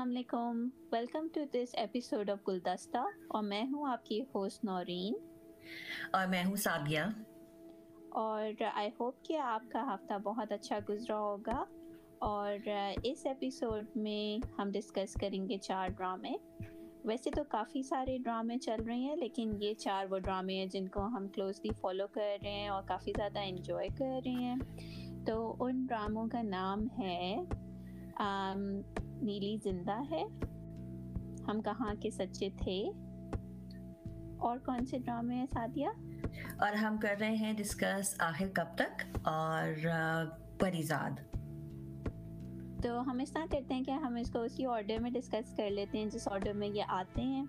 السلام علیکم، welcome to this episode of Guldasta, اور میں ہوں آپ کی ہوسٹ نورین، اور میں ہوں سابیہ، اور آئی ہوپ کہ آپ کا ہفتہ بہت اچھا گزرا ہوگا۔ اور اس ایپیسوڈ میں ہم ڈسکس کریں گے 4 ڈرامے۔ ویسے تو کافی سارے ڈرامے چل رہے ہیں، لیکن یہ 4 وہ ڈرامے ہیں جن کو ہم کلوزلی فالو کر رہے ہیں اور کافی زیادہ انجوائے کر رہے ہیں۔ تو ان ڈراموں کا نام ہے نیلی زندہ ہے، ہم کہاں کے سچے تھے، اور کون سے ڈرامے ہیں سعدیہ؟ اور ہم کر رہے ہیں ڈسکس آخر کب تک اور پریزاد۔ تو ہم اس طرح کرتے ہیں کہ ہم اس کو اسی آرڈر میں ڈسکس کر لیتے ہیں جس آرڈر میں یہ آتے ہیں۔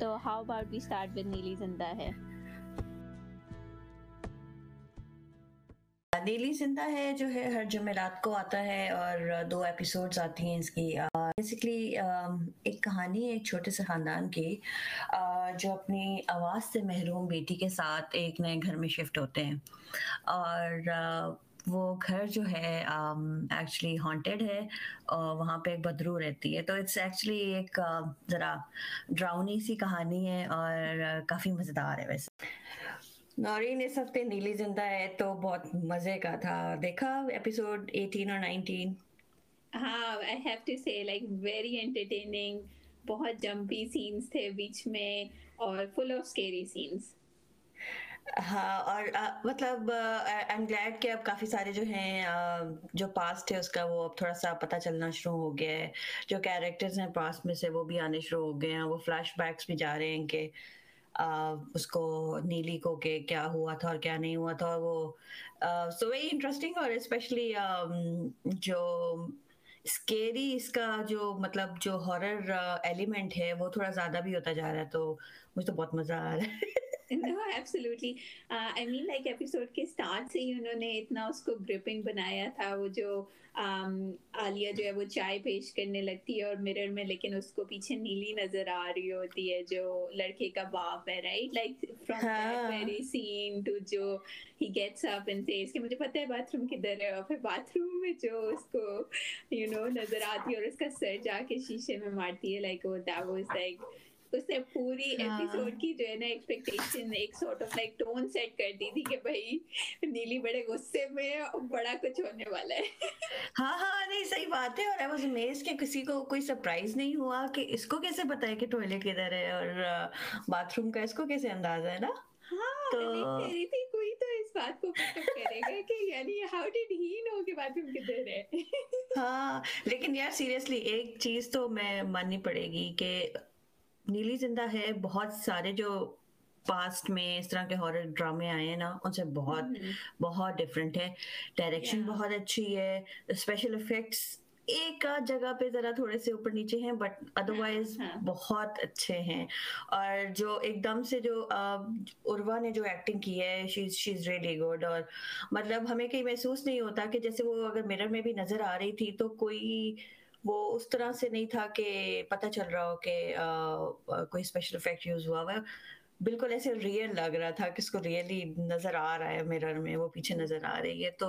تو how about we start with Neeli Zinda ہے۔ نیلی زندہ ہے جو ہے ہر جمعرات کو آتا ہے، اور 2 ایپیسوڈز آتی ہیں اس کی۔ بیسیکلی ایک کہانی ہے ایک چھوٹے سے خاندان کی جو اپنی آواز سے محروم بیٹی کے ساتھ ایک نئے گھر میں شفٹ ہوتے ہیں، اور وہ گھر جو ہے ایکچولی ہانٹیڈ ہے، اور وہاں پہ ایک بدرو رہتی ہے۔ تو اٹس ایکچولی ایک ذرا ڈراؤنی سی کہانی ہے اور کافی مزیدار ہے۔ ویسے نورین، اس ہفتے نیلی زندہ ہے تو بہت مزے کا تھا، دیکھا ایپیسوڈ 18 اور 19؟ ہاں، I have to say like very entertaining، بہت جمپی سینز تھے بیچ میں اور full of scary scenes۔ ہاں، اور مطلب آئی ایم گلیڈ کہ اب کافی سارے جو ہیں جو پاسٹ ہے اس کا وہ اب تھوڑا سا پتہ چلنا شروع ہو گیا ہے، جو کیریکٹرز ہیں پاسٹ میں سے وہ بھی آنے شروع ہو گئے ہیں، وہ فلیش بیکس بھی جا رہے ہیں کہ اس کو نیلی کو کہ کیا ہوا تھا اور کیا نہیں ہوا تھا، اور وہ سو ویری انٹرسٹنگ۔ اور اسپیشلی جو اسکیری اس کا جو مطلب جو ہارر ایلیمنٹ ہے وہ تھوڑا زیادہ بھی ہوتا جا رہا ہے، تو مجھے تو بہت مزہ آ رہا ہے۔ No, absolutely. I mean like episode کے start سے ہی انہوں نے اتنا اس کو gripping بنایا تھا، وہ جو عالیہ جو ہے وہ چائے پیش کرنے لگتی ہے اور mirror میں، لیکن اس کو پیچھے نیلی نظر آ رہی ہوتی ہے جو لڑکے کا باپ ہے، right? Like from that very scene to جو he gets up and says کہ مجھے پتہ ہے باتھ روم کدھر ہے، اور پھر باتھ روم میں جو اس کو نظر آتی ہے اور اس کا سر جا کے شیشے میں مارتی ہے، like that was like اس نے پوری ایپیسوڈ کی جو ہے نا ایکسپیکٹیشن ایک sort of like tone set کر دی تھی کہ بھائی نیلی بڑے غصے میں اور بڑا کچھ ہونے والا ہے۔ ہاں ہاں، نہیں صحیح بات ہے، اور آئی واز امیزڈ کہ کسی کو کوئی سرپرائز نہیں ہوا کہ اس کو کیسے پتہ ہے کہ ٹوائلٹ کدھر ہے اور باتھ روم کا اس کو کیسے اندازہ ہے نا۔ ہاں، کہہ رہی تھی کوئی تو اس بات کو پک کرے گا کہ یعنی ہاؤ ڈڈ ہی نو کہ باتھ روم کدھر ہے۔ ہاں، لیکن یار سیریسلی ایک چیز تو میں ماننی پڑے گی کہ نیلی زندہ ہے بہت سارے جو پاسٹ میں اس طرح کے ہارر ڈرامے آئے ہیں نا ان سے بہت بہت ڈفرینٹ ہے، ڈائریکشن بہت اچھی ہے، اسپیشل افیکٹس ایک جگہ پہ ذرا تھوڑے سے اوپر نیچے ہیں بٹ ادروائز بہت اچھے ہیں، اور جو ایک دم سے جو عروا نے جو ایکٹنگ کی ہے شی از ریئلی گڈ، اور مطلب ہمیں کہیں محسوس نہیں ہوتا کہ جیسے وہ اگر مرر میں بھی نظر آ رہی تھی تو کوئی وہ اس طرح سے نہیں تھا کہ پتہ چل رہا ہو کہ کوئی اسپیشل افیکٹ یوز ہوا ہوا، بالکل ایسے ریئل لگ رہا تھا کہ اس کو ریئلی نظر آ رہا ہے میرر میں، وہ پیچھے نظر آ رہی ہے۔ تو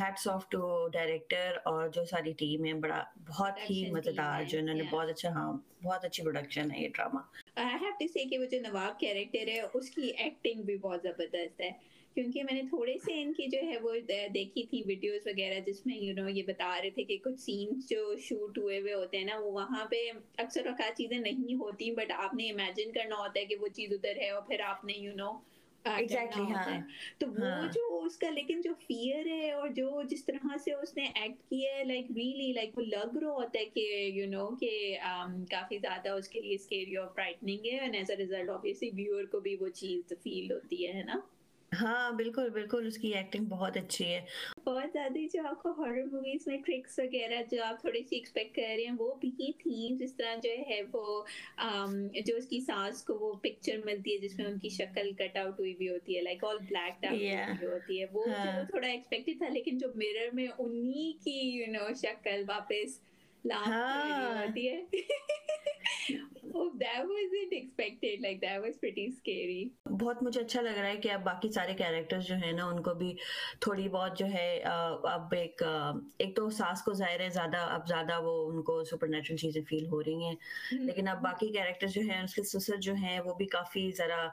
ہیٹس آف ٹو ڈائریکٹر اور جو ساری ٹیم ہے، بڑا بہت ہی مزیدار جو انہوں نے بہت اچھا، ہاں بہت اچھی پروڈکشن ہے یہ drama. I have to say کہ وہ جو نواب کیریکٹر ہے اس کی ایکٹنگ بھی بہت زبردست ہے، کیونکہ میں نے تھوڑے سے ان کی جو ہے وہ دیکھی تھی ویڈیوز وغیرہ جس میں یہ بتا رہے تھے کہ کچھ سینس جو شوٹ ہوئے ہوئے ہوتے ہیں نا وہاں پہ اکثر اوقات چیزیں نہیں ہوتی، بٹ آپ نے امیجن کرنا ہوتا ہے کہ وہ چیز ادھر ہے اور پھر آپ نے ایگزیکٹلی، ہاں تو وہ جو اس کا لیکن جو فیئر ہے اور جو جس طرح سے اس نے ایکٹ کیا ہے، لائک ریئلی لائک وہ لگ رہا ہوتا ہے کہ کہ کافی زیادہ اس کے لیے اسکیری اور فرائٹننگ ہے، and as a result obviously viewer کو بھی وہ چیز فیل ہوتی ہے نا۔ ہاں بالکل بالکل، اس کی ایکٹنگ بہت اچھی ہے۔ بہت زیادہ جو آپ کو ہارر موویز میں ٹرکس وغیرہ جو آپ تھوڑی سی ایکسپیکٹ کر رہے ہیں وہ بھی تھیں، جس طرح جو ہے وہ جو اس کی سانس کو وہ پکچر ملتی ہے جس میں ان کی شکل کٹ آؤٹ ہوئی بھی ہوتی ہے، لائک آل بلیک آؤٹ ہوتی ہے، وہ تھوڑا ایکسپیکٹڈ تھا، لیکن جو میرر میں انہی کی شکل واپس لاتی ہے وہ that wasn't expected, like that was pretty scary. بہت مجھے اچھا لگ رہا ہے کہ اب باقی سارے کیریکٹرز جو ہیں نا ان کو بھی تھوڑی بہت جو ہے اب ایک تو ساس کو ظاہر ہے زیادہ اب زیادہ وہ ان کو سپر نیچرل چیزیں فیل ہو رہی ہیں, لیکن اب باقی کیریکٹرز جو ہیں اس کے سسر جو ہیں وہ بھی کافی ذرا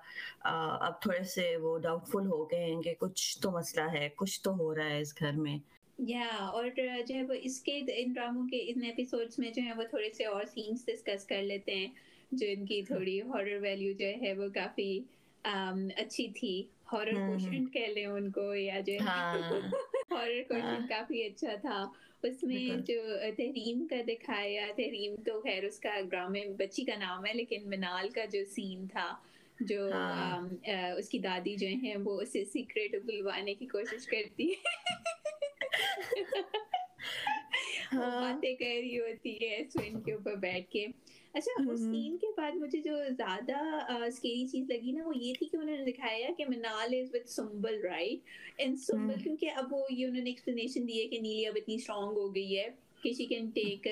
اب تھوڑے سے وہ ڈاؤٹ فل ہو گئے ہیں کہ کچھ تو مسئلہ ہے, کچھ تو ہو رہا ہے اس گھر میں. یا اور جو ہے وہ اس کے ان ڈراموں کے ان ایپیسوڈس میں جو ہے وہ تھوڑے سے اور سینس ڈسکس کر لیتے ہیں جو ان کی تھوڑی ہارر ویلیو جو ہے وہ کافی اچھی تھی. ہارر کوشن کہہ لیں ان کو, یا جو ہے ہارر کوشن کافی اچھا تھا اس میں. جو تحریم کا دکھایا, تحریم تو خیر اس کا ڈرامے بچی کا نام ہے, لیکن منال کا جو سین تھا جو اس کی دادی جو ہیں وہ اسے سیکرٹ بلوانے کی کوشش کرتی ہے, باتیں کر رہی ہوتی ہے سوین کے اوپر بیٹھ کے. اچھا اس سین کے بعد مجھے جو زیادہ اسکیری چیز لگی نا وہ یہ تھی کہ انہوں نے دکھایا کہ منال is with Sumbul, right, and Sumbul کیونکہ اب وہ یہ انہوں نے ایکسپلینیشن دی ہے کہ نیلی اب اتنی اسٹرانگ ہو گئی ہے کہ she can take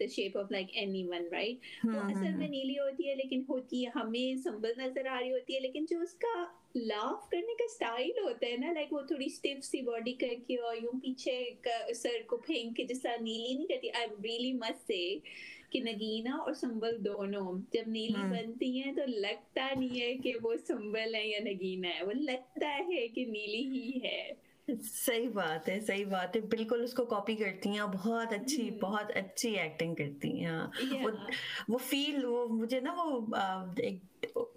the shape of like anyone, right? اصل میں نیلی ہوتی ہے لیکن ہوتی ہے ہمیں سنبل نظر آ رہی ہوتی ہے, لیکن جو اس کا لاف کرنے کا اسٹائل ہوتا ہے نا لائک وہ تھوڑی اسٹف سی باڈی کر کے اور یوں پیچھے سر کو پھینک کے جس طرح نیلی نہیں کرتی. I really must say کہ نگینا اور سنبل دونوں جب نیلی بنتی ہیں تو لگتا نہیں ہے کہ وہ سنبل ہے یا نگینا ہے, وہ لگتا ہے کہ نیلی ہی ہے. صحیح بات ہے, صحیح بات ہے, بالکل اس کو کاپی کرتی ہیں, بہت اچھی بہت اچھی ایکٹنگ کرتی ہیں. وہ فیل وہ مجھے نا وہ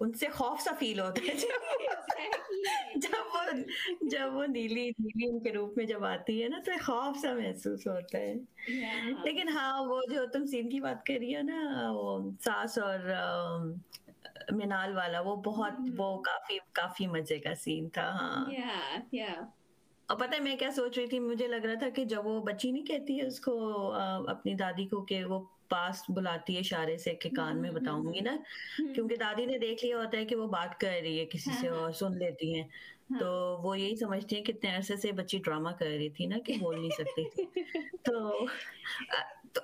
ان سے خوف سا فیل ہوتا ہے جب وہ نیلی ان کے روپ میں جب آتی ہے نا تو خوف سا محسوس ہوتا ہے. لیکن ہاں وہ جو تم سین کی بات کر رہی ہو نا وہ ساس اور منال والا وہ بہت وہ کافی کافی مزے کا سین تھا. ہاں اور پتہ ہے میں کیا سوچ رہی تھی, مجھے لگ رہا تھا کہ جب وہ بچی نہیں کہتی ہے اس کو اپنی دادی کو کہ وہ پاس بلاتی ہے اشارے سے کہ کان میں بتاؤں گی نا, کیونکہ دادی نے دیکھ لیا ہوتا ہے کہ وہ بات کر رہی ہے کسی سے اور سن لیتی ہیں, تو وہ یہی سمجھتی ہیں کتنے عرصے سے بچی ڈرامہ کر رہی تھی نا کہ بول نہیں سکتی تھی. تو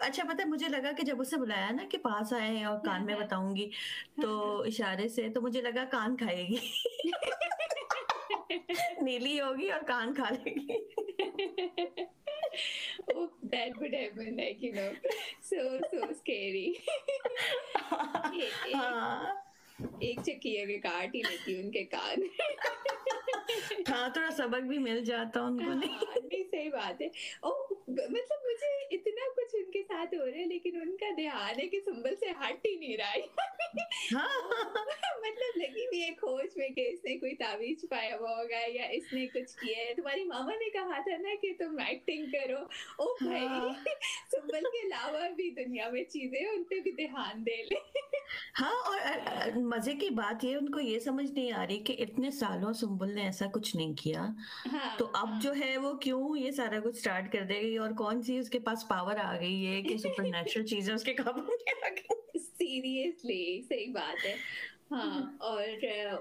اچھا پتہ ہے مجھے لگا کہ جب اسے بلایا نا کہ پاس آئے ہیں اور کان میں بتاؤں گی تو اشارے سے, تو مجھے لگا کان کھائے گی, نیلی ہوگی اور کان کھا لے گی. Oh, that would happen, like, you know, so scary. ایک چکی اگر کاٹ ہی لیتی ان کے کان. ہاں تھوڑا سبق بھی مل جاتا ان کو. نہیں صحیح بات ہے. مطلب مجھے اتنا کچھ ان کے ساتھ ہو رہا ہے لیکن ان کا دھیان ہے کہ سنبل سے ہٹ ہی نہیں رہا ہے. مطلب لگی ہوئی ہے کھوج میں کہ اس نے کوئی تعویذ پایا ہوا ہوگا یا اس نے کچھ کیا ہے. تمہاری ماما نے کہا تھا نا کہ تم ایکٹنگ کرو. او بھائی سنبل کے علاوہ بھی دنیا میں چیزیں ان پہ بھی دھیان دے لے. ہاں اور مزے کی بات یہ ان کو یہ سمجھ نہیں آ رہی کہ اتنے سالوں سنبل نے ایسا کچھ نہیں کیا تو اب جو ہے وہ کیوں یہ سارا کچھ اسٹارٹ کر دے گی, اور کون سی اس کے پاس پاور آ گئی ہے کہ سپر نیچرل چیزیں اس کے قابو میں آ گئی. سیریسلی صحیح بات ہے. ہاں اور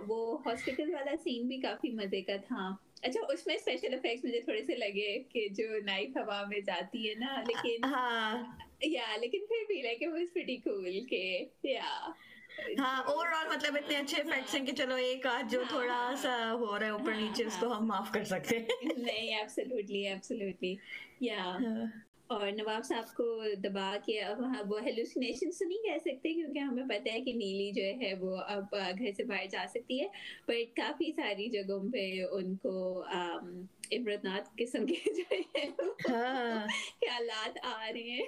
وہ ہاسپٹل والا سین بھی کافی مزے کا تھا. اچھا اس میں اسپیشل افیکٹس مجھے تھوڑے سے لگے کہ جو نائف ہوا میں جاتی ہے نا, لیکن ہاں یا لیکن پھر بھی like it was pretty cool کہ یا ہاں اوور آل مطلب اتنے اچھے افیکٹس ہیں کہ چلو ایک آدھ جو تھوڑا سا ہو رہا ہے اوپر نیچے اس کو ہم معاف کر سکتے ہیں. نہیں ایبسلیوٹلی ایبسلیوٹلی. یا اور نواب صاحب کو دبا کے اب وہ ہیلوسینیشن تو نہیں کہہ سکتے کیونکہ ہمیں پتہ ہے کہ نیلی جو ہے وہ اب گھر سے باہر جا سکتی ہے, بٹ کافی ساری جگہوں پہ ان کو عبرتناک قسم کے جو ہے خیالات آ رہے ہیں.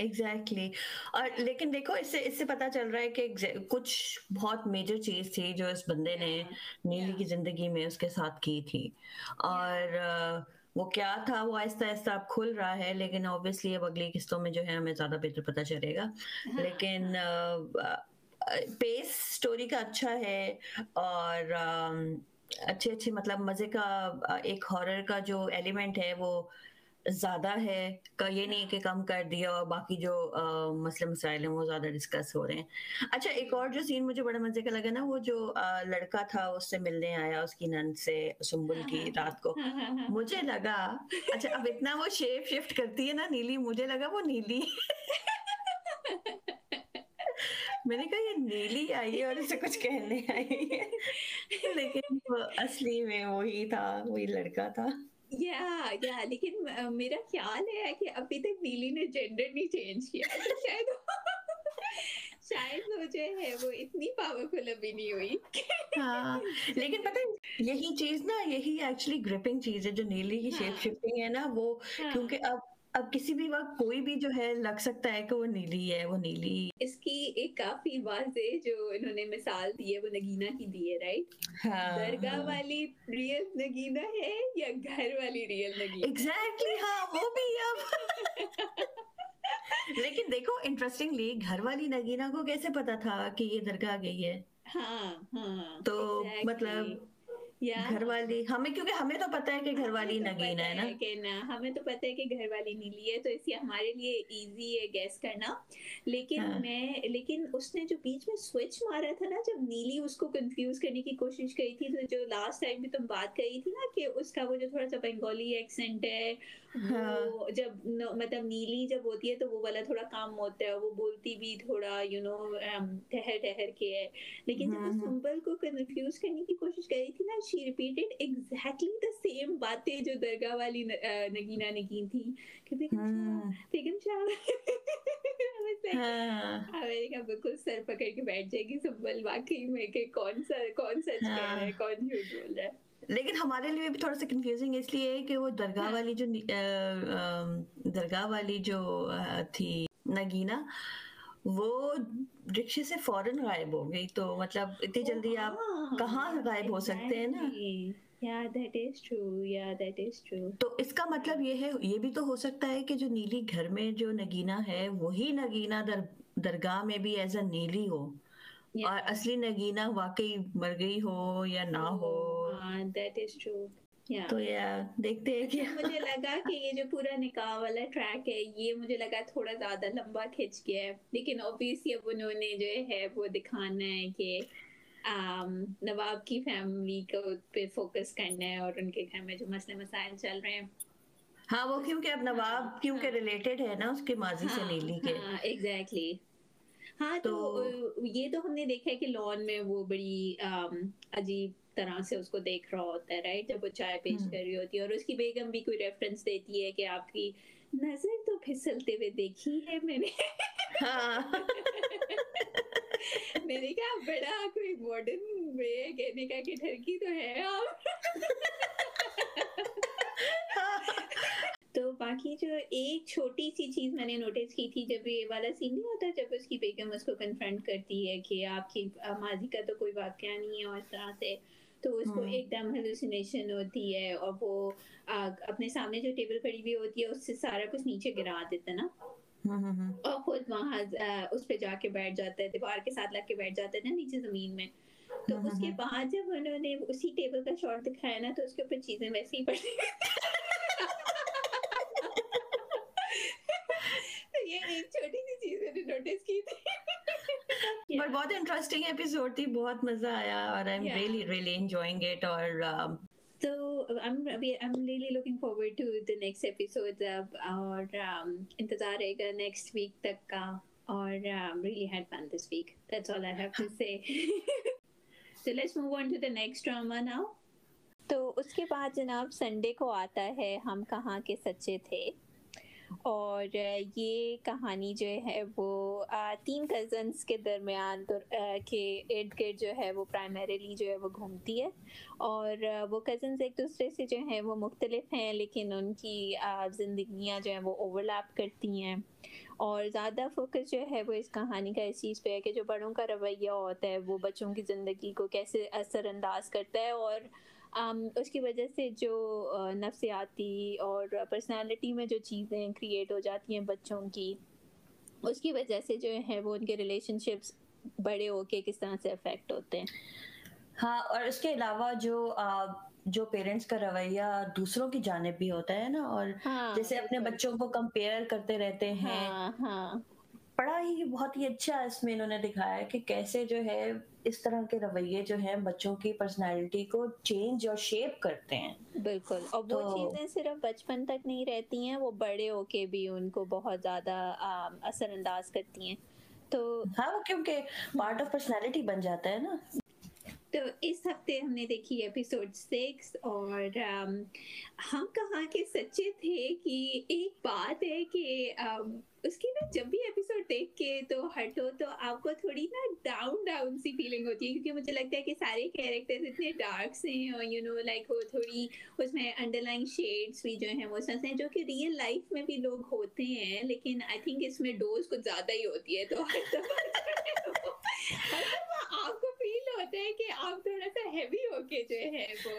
ایگزیکٹلی. اور لیکن دیکھو اس سے پتہ چل رہا ہے کہ کچھ بہت میجر چیز تھی جو اس بندے نے نیلی کی زندگی میں اس کے ساتھ کی تھی, اور وہ کیا تھا وہ آہستہ آہستہ اب کھل رہا ہے, لیکن اوبیسلی اب اگلی قسطوں میں جو ہے ہمیں زیادہ بہتر پتہ چلے گا. لیکن پیس اسٹوری کا اچھا ہے اور اچھے اچھے مطلب مزے کا ایک ہارر کا جو ایلیمنٹ ہے وہ زیادہ ہے, یہ نہیں کہ کم کر دیا, اور باقی جو مسئلے مسائل ہیں وہ زیادہ ڈسکس ہو رہے ہیں. اچھا ایک اور جو سین مجھے بڑا مزے کا لگا نا, وہ جو لڑکا تھا اس سے ملنے آیا اس کی نند سے سنبل کی رات کو, مجھے لگا اچھا اب اتنا وہ شیپ شفٹ کرتی ہے نا نیلی, مجھے لگا وہ نیلی میں نے کہا یہ نیلی آئی ہے اور اسے کچھ کہنے آئی ہے، لیکن اصلی میں وہی تھا، وہی لڑکا تھا. یا لیکن میرا خیال ہے کہ ابھی تک نیلی نے جینڈر نہیں چینج کیا، شاید وہ جو ہے وہ اتنی پاورفل ابھی نہیں ہوئی. ہاں لیکن پتہ یہی چیز نا، یہی ایکچولی گریپنگ چیز ہے جو نیلی کی شیپ شفٹنگ ہے نا، وہ کیونکہ اب کسی بھی وقت کوئی بھی جو ہے لگ سکتا ہے کہ وہ نیلی ہے، وہ نیلی. اس کی ایک کافی واضح جو انہوں نے مثال دی ہے وہ نگینا کی دی ہے، رائٹ؟ درگاہ والی ریئل نگینا ہے یا گھر والی ریئل نگینا؟ ایگزیکٹلی، ہاں وہ بھی. اب لیکن دیکھو انٹرسٹنگلی گھر والی نگینا کو کیسے پتا تھا کہ یہ درگاہ گئی ہے؟ ہاں تو مطلب گھر والی، ہمیں کیونکہ ہمیں تو پتا ہے کہ گھر والی نگینا ہے نا، ہمیں تو پتا ہے کہ گھر والی نیلی ہے، تو اس لیے ہمارے لیے ایزی ہے گیس کرنا. لیکن اس نے جو بیچ میں سوئچ مارا تھا نا، جب نیلی اس کو کنفیوز کرنے کی کوشش کری تھی، تو جو لاسٹ ٹائم بھی تم بات کری تھی نا کہ اس کا وہ جو تھوڑا سا بنگالی ایکسینٹ ہے، وہ جب مطلب نیلی جب ہوتی ہے تو وہ والا تھوڑا کام ہوتا ہے، وہ بولتی بھی تھوڑا ٹہر ٹہر کے ہے، لیکن جب وہ سمبل کو کنفیوز کرنے کی کوشش کری تھی نا، she repeated exactly the same باتیں جو درگاہ والی نگینا نے کی تھی کہ بیگم شاہ امریکہ بالکل سر پکڑ کے بیٹھ جائے گی سمبل، واقعی میں کہ کون سچ کہہ رہا ہے، کون جھوٹ بول رہا ہے. لیکن ہمارے لیے بھی تھوڑا سا کنفیوزنگ اس لیے ہے کہ وہ درگاہ والی جو تھی نگینا، وہ رکشے سے فوراً غائب ہو گئی، تو مطلب اتنی جلدی آپ کہاں غائب ہو سکتے ہیں نا. Yeah, that is true. تو اس کا مطلب یہ ہے، یہ بھی تو ہو سکتا ہے کہ جو نیلی گھر میں جو نگینا ہے وہی نگینا درگاہ میں بھی ایز اے نیلی ہو، اور اصلی نگینا واقعی مر گئی ہو یا نہ ہو. That is true. تو دیکھتے ہیں کہ مجھے لگا کہ یہ جو پورا نکاح والا ٹریک ہے، یہ مجھے لگا تھوڑا زیادہ لمبا کھینچ گیا ہے، لیکن اوبویسلی اب انہوں نے جو ہے وہ دکھانا ہے کہ نواب کی فیملی کو پہ فوکس کرنا ہے اور ان کے گھر میں جو مسئلے مسائل چل رہے ہیں. ہاں وہ کیونکہ اب نواب کیونکہ ریلیٹڈ ہے نا اس کے ماضی سے نیلی کے. ہاں ایگزیکٹلی. ہاں تو یہ تو ہم نے دیکھا ہے کہ لون میں وہ بڑی عجیب طرح سے اس کو دیکھ رہا ہوتا ہے، رائٹ، جب وہ چائے پیش کر رہی ہوتی ہے، اور اس کی بیگم بھی کوئی ریفرنس دیتی ہے کہ آپ کی نظر تو پھسلتے ہوئے دیکھی ہے میں نے. میں نے کہا بڑا کوئی ماڈرن وے کہنے کا کہ ٹھرکی تو ہے آپ. تو باقی جو ایک چھوٹی سی چیز میں نے نوٹس کی تھی، جب یہ والا سین نہیں ہوتا جب اس کی بیگم اس کو کنفرنٹ کرتی ہے کہ آپ کی ماضی کا تو کوئی واقعہ نہیں ہے اور اس طرح سے، تو اس کو ایک دم ہیلوسینیشن ہوتی ہے، اور وہ اپنے سامنے جو ٹیبل کھڑی ہوئی ہوتی ہے اس سے سارا کچھ نیچے گرا دیتا نا، اور خود وہاں اس پہ جا کے بیٹھ جاتا ہے، دیوار کے ساتھ لگ کے بیٹھ جاتا ہے نا نیچے زمین میں. تو اس کے بعد جب انہوں نے اسی ٹیبل کا شاٹ دکھایا نا، تو اس کے اوپر چیزیں ویسے ہی پڑتی ہیں. یہ ایک چھوٹی سی چیز میں نے نوٹس کی تھی، بٹ بہت انٹرسٹنگ ایپیسوڈ تھی، بہت مزہ آیا، اور I am really really enjoying it. اور تو I'm really looking forward to the next episode اور انتظار رہے گا نیکسٹ ویک تک کا. اور really had fun this week, that's all I have to say. So let's move on to the next drama now. تو اس کے بعد جناب سنڈے کو آتا ہے ہم کہاں کے سچے تھے، اور یہ کہانی جو ہے وہ تین کزنس کے درمیان کے ارد گرد جو ہے وہ پرائمریلی جو ہے وہ گھومتی ہے، اور وہ کزنس ایک دوسرے سے جو ہیں وہ مختلف ہیں، لیکن ان کی زندگیاں جو ہیں وہ اوور لیپ کرتی ہیں، اور زیادہ فوکس جو ہے وہ اس کہانی کا اس چیز پہ ہے کہ جو بڑوں کا رویہ ہوتا ہے وہ بچوں کی زندگی کو کیسے اثر انداز کرتا ہے، اور اس کی وجہ سے جو نفسیاتی اور پرسنالٹی میں جو چیزیں کریٹ ہو جاتی ہیں بچوں کی، اس کی وجہ سے جو ہے وہ ان کے ریلیشن شپس بڑے ہو کے کس طرح سے افیکٹ ہوتے ہیں. ہاں، اور اس کے علاوہ جو پیرنٹس کا رویہ دوسروں کی جانب بھی ہوتا ہے نا، اور جیسے اپنے بچوں کو کمپیئر کرتے رہتے ہیں. بڑا ہی بہت ہی اچھا اس میں انہوں نے دکھایا ہے کہ کیسے جو ہے اس طرح کے رویے جو ہیں بچوں کی پرسنالٹی کو چینج اور شیپ کرتے ہیں. بالکل، اور وہ چیزیں صرف بچپن تک نہیں رہتی ہیں، وہ بڑے ہو کے بھی ان کو بہت زیادہ اثر انداز کرتی ہیں. تو ہاں وہ کیونکہ پارٹ آف پرسنالٹی بن جاتا ہے نا. تو اس ہفتے ہم نے دیکھی ایپیسوڈ 6 اور ہم کہاں کے سچے تھے کہ ایک بات ہے کہ اس کی نا جب بھی ایپیسوڈ دیکھ کے تو ہٹو تو آپ کو تھوڑی نا ڈاؤن سی فیلنگ ہوتی ہے کیونکہ مجھے لگتا ہے کہ سارے کیریکٹرز اتنے ڈارک سے ہیں اور یو نو لائک وہ تھوڑی اس میں انڈر لائن شیڈس بھی جو ہیں وہ سنس ہیں جو کہ ریئل لائف میں بھی لوگ ہوتے ہیں, لیکن آئی تھنک اس میں ڈوز کچھ زیادہ ہی ہوتی ہے. تو آپ کو فیل ہوتا ہے کہ آپ تھوڑا سا ہیوی ہو کے جو ہے وہ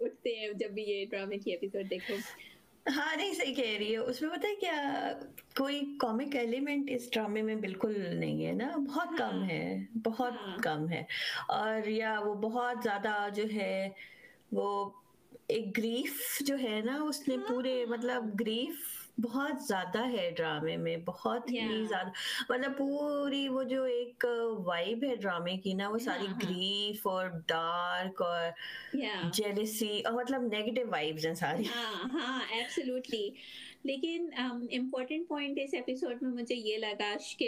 اٹھتے ہیں جب بھی یہ ڈرامے کی ایپیسوڈ دیکھو. ہاں نہیں صحیح کہہ رہی ہے. اس میں پتہ ہے کیا کوئی کامک ایلیمنٹ اس ڈرامے میں بالکل نہیں ہے نا, بہت کم ہے, بہت کم ہے. اور یا وہ بہت زیادہ جو ہے وہ ایک گریف جو ہے نا اس نے پورے مطلب گریف بہت زیادہ ہے ڈرامے میں, بہت ہی زیادہ, مطلب پوری وہ جو ایک وائب ہے ڈرامے کی نا وہ ساری گریف اور ڈارک اور جیلسی اور مطلب نیگیٹو وائبز ہیں ساری. ہاں ایبسلیوٹلی. لیکن امپورٹنٹ پوائنٹ اس ایپیسوڈ میں مجھے یہ لگا کہ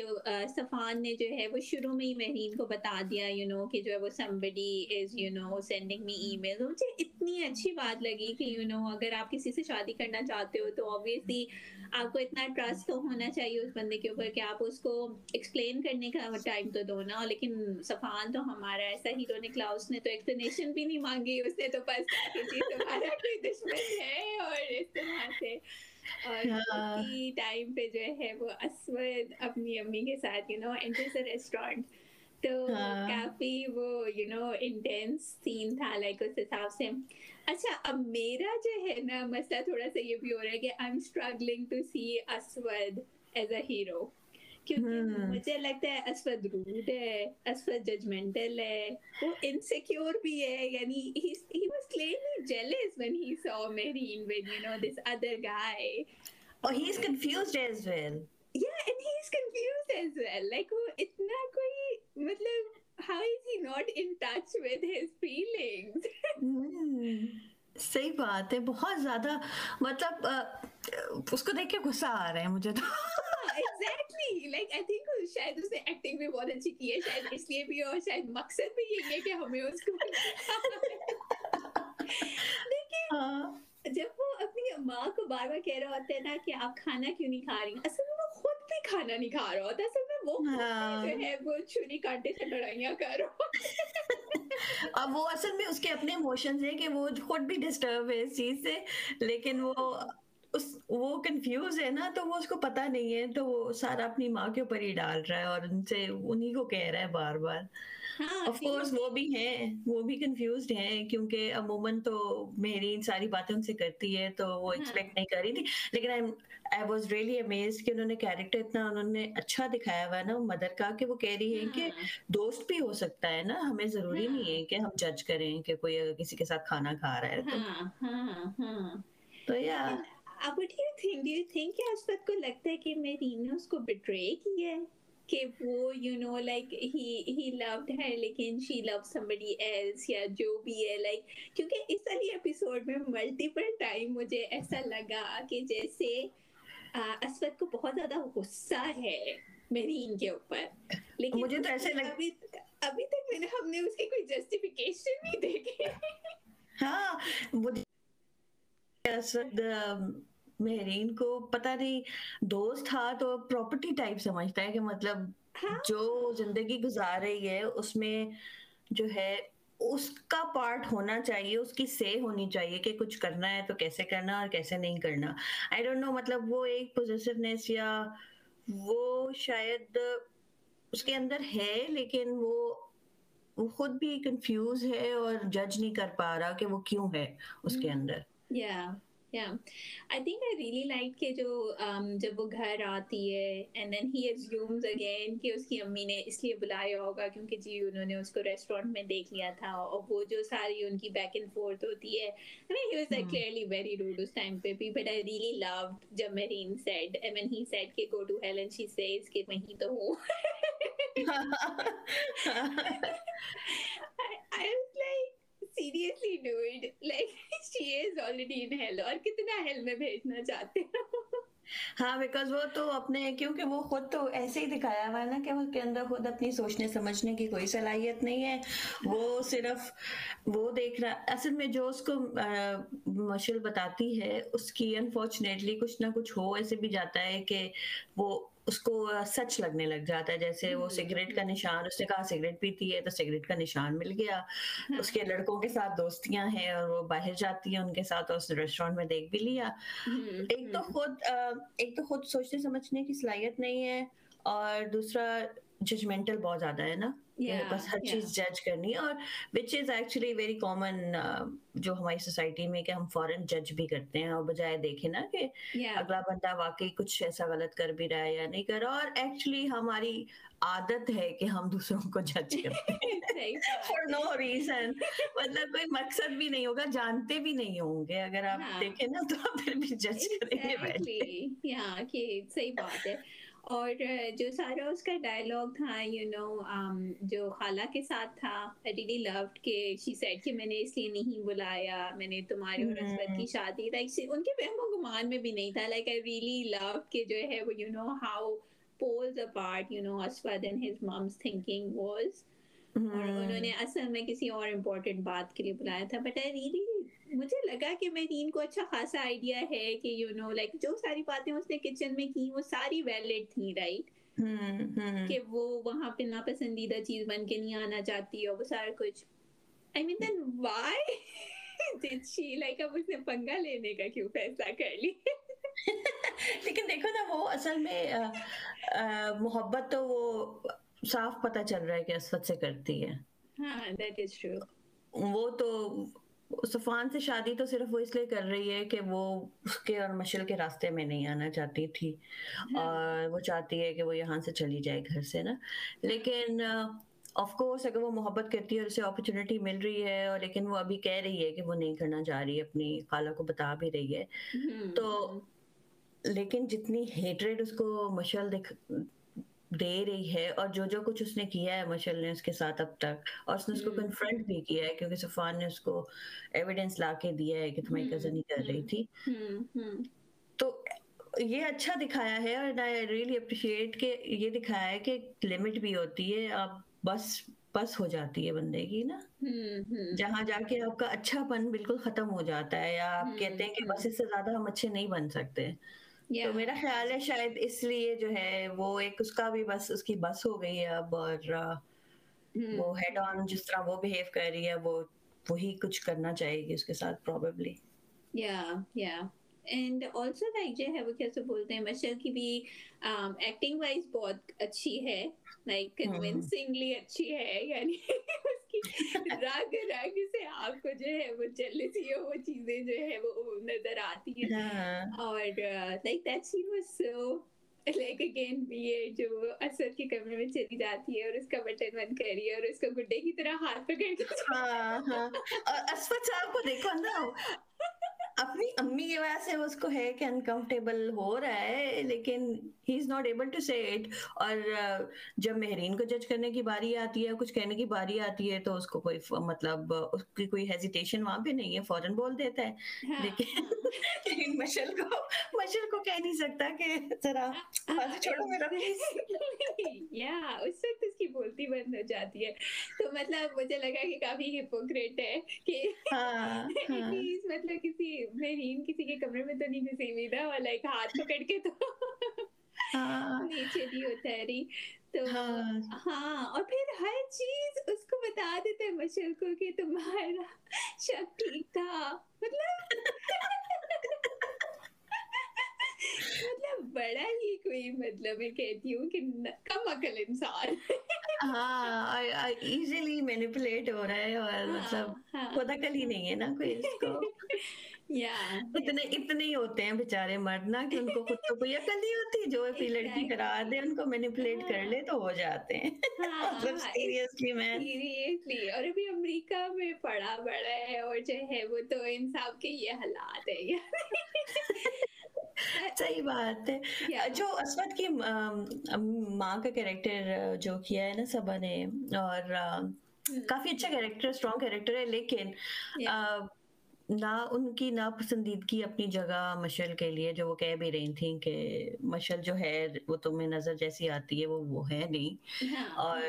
صفان نے جو ہے وہ شروع میں ہی مہرین کو بتا دیا یو نو کہ جو ہے وہ somebody is you know sending me emails. مجھے اتنی اچھی بات لگی کہ یو نو اگر آپ کسی سے شادی کرنا چاہتے ہو تو obviously آپ کو اتنا ٹرسٹ تو ہونا چاہیے اس بندے کے اوپر کہ آپ اس کو ایکسپلین کرنے کا ٹائم تو دو نا. لیکن صفان تو ہمارا ایسا ہیرو نکلا, اس نے تو ایکسپلینیشن بھی نہیں مانگی, اس نے تو بس تمہارا کوئی دشمن ہے اور اس طرح سے. اور اسی ٹائم پہ جو ہے وہ اسود اپنی امی کے ساتھ یو نو انٹرز ریسٹورینٹ, تو کافی وہ یو نو انٹینس سین تھا لائک اس حساب سے. اچھا اب میرا جو ہے نا مسئلہ تھوڑا سا یہ بھی ہو رہا ہے کہ I am struggling to see اسود ایز اے ہیرو, کیونکہ مجھے لگتا ہے اسود روڈ ہے, اسود ججمنٹل ہے, وہ انسیکیور بھی ہے. یعنی he was clearly jealous when he saw Mehreen with you know this other guy. Oh, he is confused as well. Yeah, and he is confused as well. Like وہ اتنا کوئی مطلب how is he not in touch with his feelings? صحیح بات ہے, بہت زیادہ مطلب اس کو دیکھ کے غصہ آ رہا ہے مجھے تو. Exactly, like I think شاید اس نے ایکٹنگ بھی بہت اچھی کی ہے, شاید اس لیے بھی, اور شاید مقصد بھی یہی ہے کہ ہمیں اس کو دیکھیں. جب وہ اپنی ماں کو بار بار کہہ رہا ہوتا ہے نا کہ آپ کھانا کیوں نہیں کھا رہی, اصل میں وہ خود بھی کھانا نہیں کھا رہا ہوتا, اصل میں وہ جو ہے وہ چھری کانٹے سے لڑائیاں کر رہا. اب وہ اصل میں اس کے اپنے ایموشنز ہیں کہ وہ خود بھی ڈسٹرب ہے اس چیز سے, لیکن وہ کنفیوز ہے نا, تو وہ اس کو پتہ نہیں ہے, تو وہ سارا اپنی ماں کے اوپر ہی ڈال رہا ہے اور ان سے انہی کو کہہ رہا ہے بار بار. آف کورس وہ بھی کنفیوزڈ ہیں کیونکہ عموماً تو مہرین ساری باتیں ان سے کرتی ہے, تو وہ ایکسپیکٹ نہیں کر رہی تھی. لیکن آئی واز ریئلی امیزڈ کہ انہوں نے کیریکٹر اتنا انہوں نے اچھا دکھایا ہوا ہے نا مدر کا, کہ وہ کہہ رہی ہے کہ دوست بھی ہو سکتا ہے نا, ہمیں ضروری نہیں ہے کہ ہم جج کریں کہ کوئی اگر کسی کے ساتھ کھانا کھا رہا ہے تو. یا What do you think اسود کو لگتا ہے کہ مہرین نے اس کو بٹرے کیا ہے کہ وہ you know like he loved her لیکن شی لو سمبڈی ایلس یا جو بھی ہے لائک, کیونکہ اس والی ایپیسوڈ میں ملٹیپل ٹائم مجھے ایسا لگا کہ جیسے اسود کو بہت زیادہ غصہ ہے مہرین کے اوپر, لیکن مجھے تو ایسے لگتا ابھی تک ہم نے اس کی کوئی جسٹیفیکیشن نہیں دیکھی. ہاں اسود مہرین کو پتہ نہیں دوست تھا تو پراپرٹی ٹائپ سمجھتا ہے کہ مطلب جو زندگی گزار رہی ہے اس میں جو ہے اس کا پارٹ ہونا چاہیے, اس کی سے ہونی چاہیے کہ کچھ کرنا ہے تو کیسے کرنا اور کیسے نہیں کرنا. آئی ڈونٹ نو, مطلب وہ ایک پوزیسونیس یا وہ شاید اس کے اندر ہے, لیکن وہ خود بھی کنفیوز ہے اور جج نہیں کر پا رہا کہ وہ کیوں ہے اس کے اندر. I think I really liked کہ جو جب وہ گھر آتی ہے and then he assumes again کہ اس کی امی نے اس لیے بلایا ہوگا کیونکہ جی انہوں نے اس کو ریسٹورینٹ میں دیکھ لیا تھا, اور وہ جو ساری ان کی بیک اینڈ فورتھ ہوتی ہے. I mean he was like clearly very rude اس ٹائم پہ بھی, but I really loved جب Mehreen said and when he said کہ go to hell and she says کہ میں ہی تو ہوں. I was like seriously dude, like she is already in hell, اور کتنا hell میں بھیجنا چاہتے ہیں. ہاں بیکاز وہ تو اپنے کیونکہ وہ خود تو ایسے ہی دکھایا ہوا ہے نا کہ اس کے اندر خود اپنی سوچنے سمجھنے کی کوئی صلاحیت نہیں ہے. وہ صرف وہ دیکھ رہا اصل میں جو اس کو مشل بتاتی ہے اس کی انفارچونیٹلی کچھ نہ کچھ ہو ایسے بھی جاتا ہے کہ وہ اس کو سچ لگنے لگ جاتا ہے. جیسے وہ سگریٹ کا نشان, اس نے کہا سگریٹ پیتی ہے تو سگریٹ کا نشان مل گیا. اس کے لڑکوں کے ساتھ دوستیاں ہیں اور وہ باہر جاتی ہے ان کے ساتھ اور اس نے ریسٹورینٹ میں دیکھ بھی لیا. ایک تو خود سوچنے سمجھنے کی صلاحیت نہیں ہے اور دوسرا ججمنٹل بہت زیادہ ہے نا, بس ہر چیز جج کرنی ہے. اور which is actually very common جو ہماری سوسائٹی میں کہ ہم فوراً جج بھی کرتے ہیں اور بجائے دیکھیں نا کہ اگلا بندہ واقعی کچھ ایسا غلط کر بھی رہا ہے یا نہیں کر رہا. اور ایکچولی ہماری عادت ہے کہ ہم دوسروں کو جج کرتے ہیں فار نو ریزن, مطلب کوئی مقصد بھی نہیں ہوگا, جانتے بھی نہیں ہوں گے. اگر آپ دیکھیں نا تو پھر بھی جج کریں گے. صحیح بات ہے. اور جو سارا اس کا ڈائلاگ تھا یو نو جو خالہ کے ساتھ تھا, I really loved کہ she said کہ میں نے اس لیے نہیں بلایا, میں نے تمہاری اور اسود کی شادی ان کے وہم و گمان میں بھی نہیں تھا. لائک I really loved کہ جو ہے وہ you know how poles apart you know Aswad and his mom's thinking was, اور انہوں نے اصل میں کسی اور امپورٹنٹ بات کے لیے بلایا تھا. بٹ I really مجھے لگا کہ مہرین کو اچھا خاصا آئیڈیا ہے کہ یو نو لائک جو ساری باتیں اس نے کچن میں کی وہ ساری ویلڈ تھیں, رائٹ, کہ وہ وہاں پہ ناپسندیدہ چیز بن کے نہیں آنا چاہتی اور وہ سارا کچھ. I mean then why did she like اب اس نے پنگا لینے کا کیوں فیصلہ کر لیا؟ لیکن دیکھو نا وہ اصل میں محبت تو وہ صاف پتہ چل رہا ہے کہ اسود سے کرتی ہے. ہاں دیٹ از ٹرو. وہ تو صفان سے شادی تو صرف وہ اس لیے کر رہی ہے کہ وہ اس کے اور مشل کے راستے میں نہیں آنا چاہتی تھی اور وہ چاہتی ہے کہ وہ یہاں سے چلی جائے گھر سے نا. لیکن آف کورس اگر وہ محبت کرتی ہے اور اسے اپرچونٹی مل رہی ہے, اور لیکن وہ ابھی کہہ رہی ہے کہ وہ نہیں کرنا چاہ رہی, اپنی خالہ کو بتا بھی رہی ہے تو. لیکن جتنی ہیٹریڈ اس کو مشل دے رہی ہے اور جو کچھ اس نے کیا ہے مشل نے اس کے ساتھ اب تک, اور اس نے اس کو کنفرنٹ بھی کیا ہے کیونکہ صفان نے اس کو ایویڈینس لا کے دیا ہے کہ تمہاری کزن ہی کر رہی تھی, تو یہ اچھا دکھایا ہے. اور آئی ریئلی اپریشیٹ کہ یہ دکھایا ہے کہ لمٹ بھی ہوتی ہے, آپ بس ہو جاتی ہے بندے کی نا, جہاں جا کے آپ کا اچھا پن بالکل ختم ہو جاتا ہے یا آپ کہتے ہیں کہ بس اس سے زیادہ ہم اچھے نہیں بن سکتے. تو میرا خیال ہے شاید اس لیے جو ہے وہ ایک اس کا بھی بس اس کی بس ہو گئی ہے اب, اور وہ ہیڈ آن جس طرح وہ بہیو کر رہی ہے وہی کچھ کرنا چاہیے گی اس کے ساتھ پروبیبلی. اینڈ آلسو لائک جو ہے وہ کیسے بولتے ہیں مشل کی بھی ایکٹنگ وائز بہت اچھی ہے, لائک کنوینسنگلی اچھی ہے, یعنی اس کی رگ سے آپ کو جو ہے وہ جلسی وہ چیزیں جو ہے وہ نظر آتی ہیں. اور like that scene was so like again بھی یہ جو اسد کے کمرے میں چلی جاتی ہے اور اس کا بٹن بند کر رہی ہے اور اس کو گڈے کی طرح ہاتھ پکڑ کے. اور اسد صاحب کو دیکھو نا اپنی امی کی وجہ سے اس کو ہے کہ انکمفرٹیبل ہو رہا ہے, لیکن he is not able to say it. اور جب مہرین کو جج کرنے کی باری آتی ہے, کچھ کہنے کی باری آتی ہے, تو اس کو کوئی مطلب اس کی کوئی ہیزیٹیشن وہاں پہ نہیں ہے, فوراً بول دیتا ہے. لیکن مشل کو کہہ نہیں سکتا کہ ذرا چھوڑو میرا پلیز, یا اس وقت اس کی بولتی بند ہو جاتی ہے. تو مطلب مجھے لگا کہ کافی ہپوکریٹ ہے کہ مطلب کسی مہرین کسی کے کمرے میں تو نہیں گھسی ہوئی تھا اور لائک ہاتھ پکڑ کے تو نیچے بھی ہوتا ہے رہی. تو ہاں, اور پھر ہر چیز اس کو بتا دیتے ہیں مشل کو کہ تمہارا شک ٹھیک تھا. مطلب بڑا ہی کوئی مطلب میں کہتی ہوں کہ کم عقل انسان. ہاں, ایزیلی مینیپولیٹ ہو رہا ہے اور مطلب خود عقل ہی نہیں ہے نا کوئی اس کو. اتنے ہی ہوتے ہیں بےچارے مرد نا کہ ان کو خود تو کوئی عقل نہیں ہوتی, جو لڑکی کرا دے ان کو مینیپولیٹ کر لے تو ہو جاتے ہیں. اور ابھی امریکہ میں بڑا ہے اور جو ہے وہ تو انصاف کے یہ حالات ہے. صحیح بات ہے. جو اسود کی ماں کا کیریکٹر جو کیا ہے نا صبا نے, اور کافی اچھا کیریکٹر, اسٹرانگ کیریکٹر ہے, لیکن نہ ان کی ناپسندیدگی اپنی جگہ مشعل کے لیے، جو وہ کہہ بھی رہی تھیں کہ مشعل جو ہے وہ تمہیں نظر جیسی آتی ہے وہ ہے نہیں، اور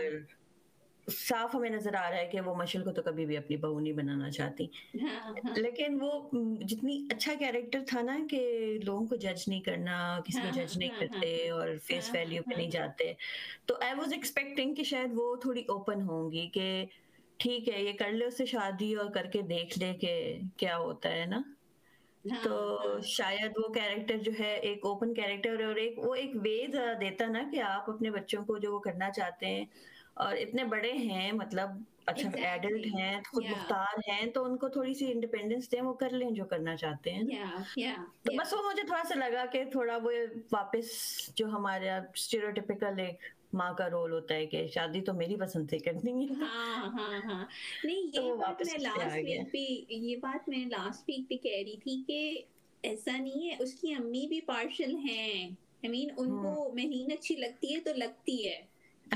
صاف ہمیں نظر آ رہا ہے کہ وہ مشعل کو تو کبھی بھی اپنی بہو نہیں بنانا چاہتی. لیکن وہ جتنی اچھا کیریکٹر تھا نا کہ لوگوں کو جج نہیں کرنا، کسی کو جج نہیں کرتے اور فیس ویلیو پہ نہیں جاتے، تو آئی واز ایکسپیکٹنگ کہ شاید وہ تھوڑی اوپن ہوں گی کہ ٹھیک ہے یہ کر لے اس سے شادی اور کر کے دیکھ لے کہ کیا ہوتا ہے نا. تو شاید وہ کیریکٹر جو ہے ایک اوپن کیریکٹر اور ایک وہ ایک وے دیتا نا کہ آپ اپنے بچوں کو جو وہ کرنا چاہتے ہیں، اور اتنے بڑے ہیں مطلب اچھا ایڈلٹ ہیں، خود مختار ہیں، تو ان کو تھوڑی سی انڈیپینڈنس دیں، وہ کر لیں جو کرنا چاہتے ہیں. تو بس وہ مجھے تھوڑا سا لگا کہ تھوڑا وہ واپس جو ہمارا اسٹیریوٹیپیکل ایک ماں کا رول ہوتا ہے کہ شادی تو میری پسند سے کرنی ہے. ہاں نہیں، یہ بات میں لاسٹ ویک بھی کہہ رہی تھی کہ ایسا نہیں ہے، اس کی امی بھی پارشل ہیں، آئی مین ان کو مہرین اچھی لگتی ہے تو لگتی ہے،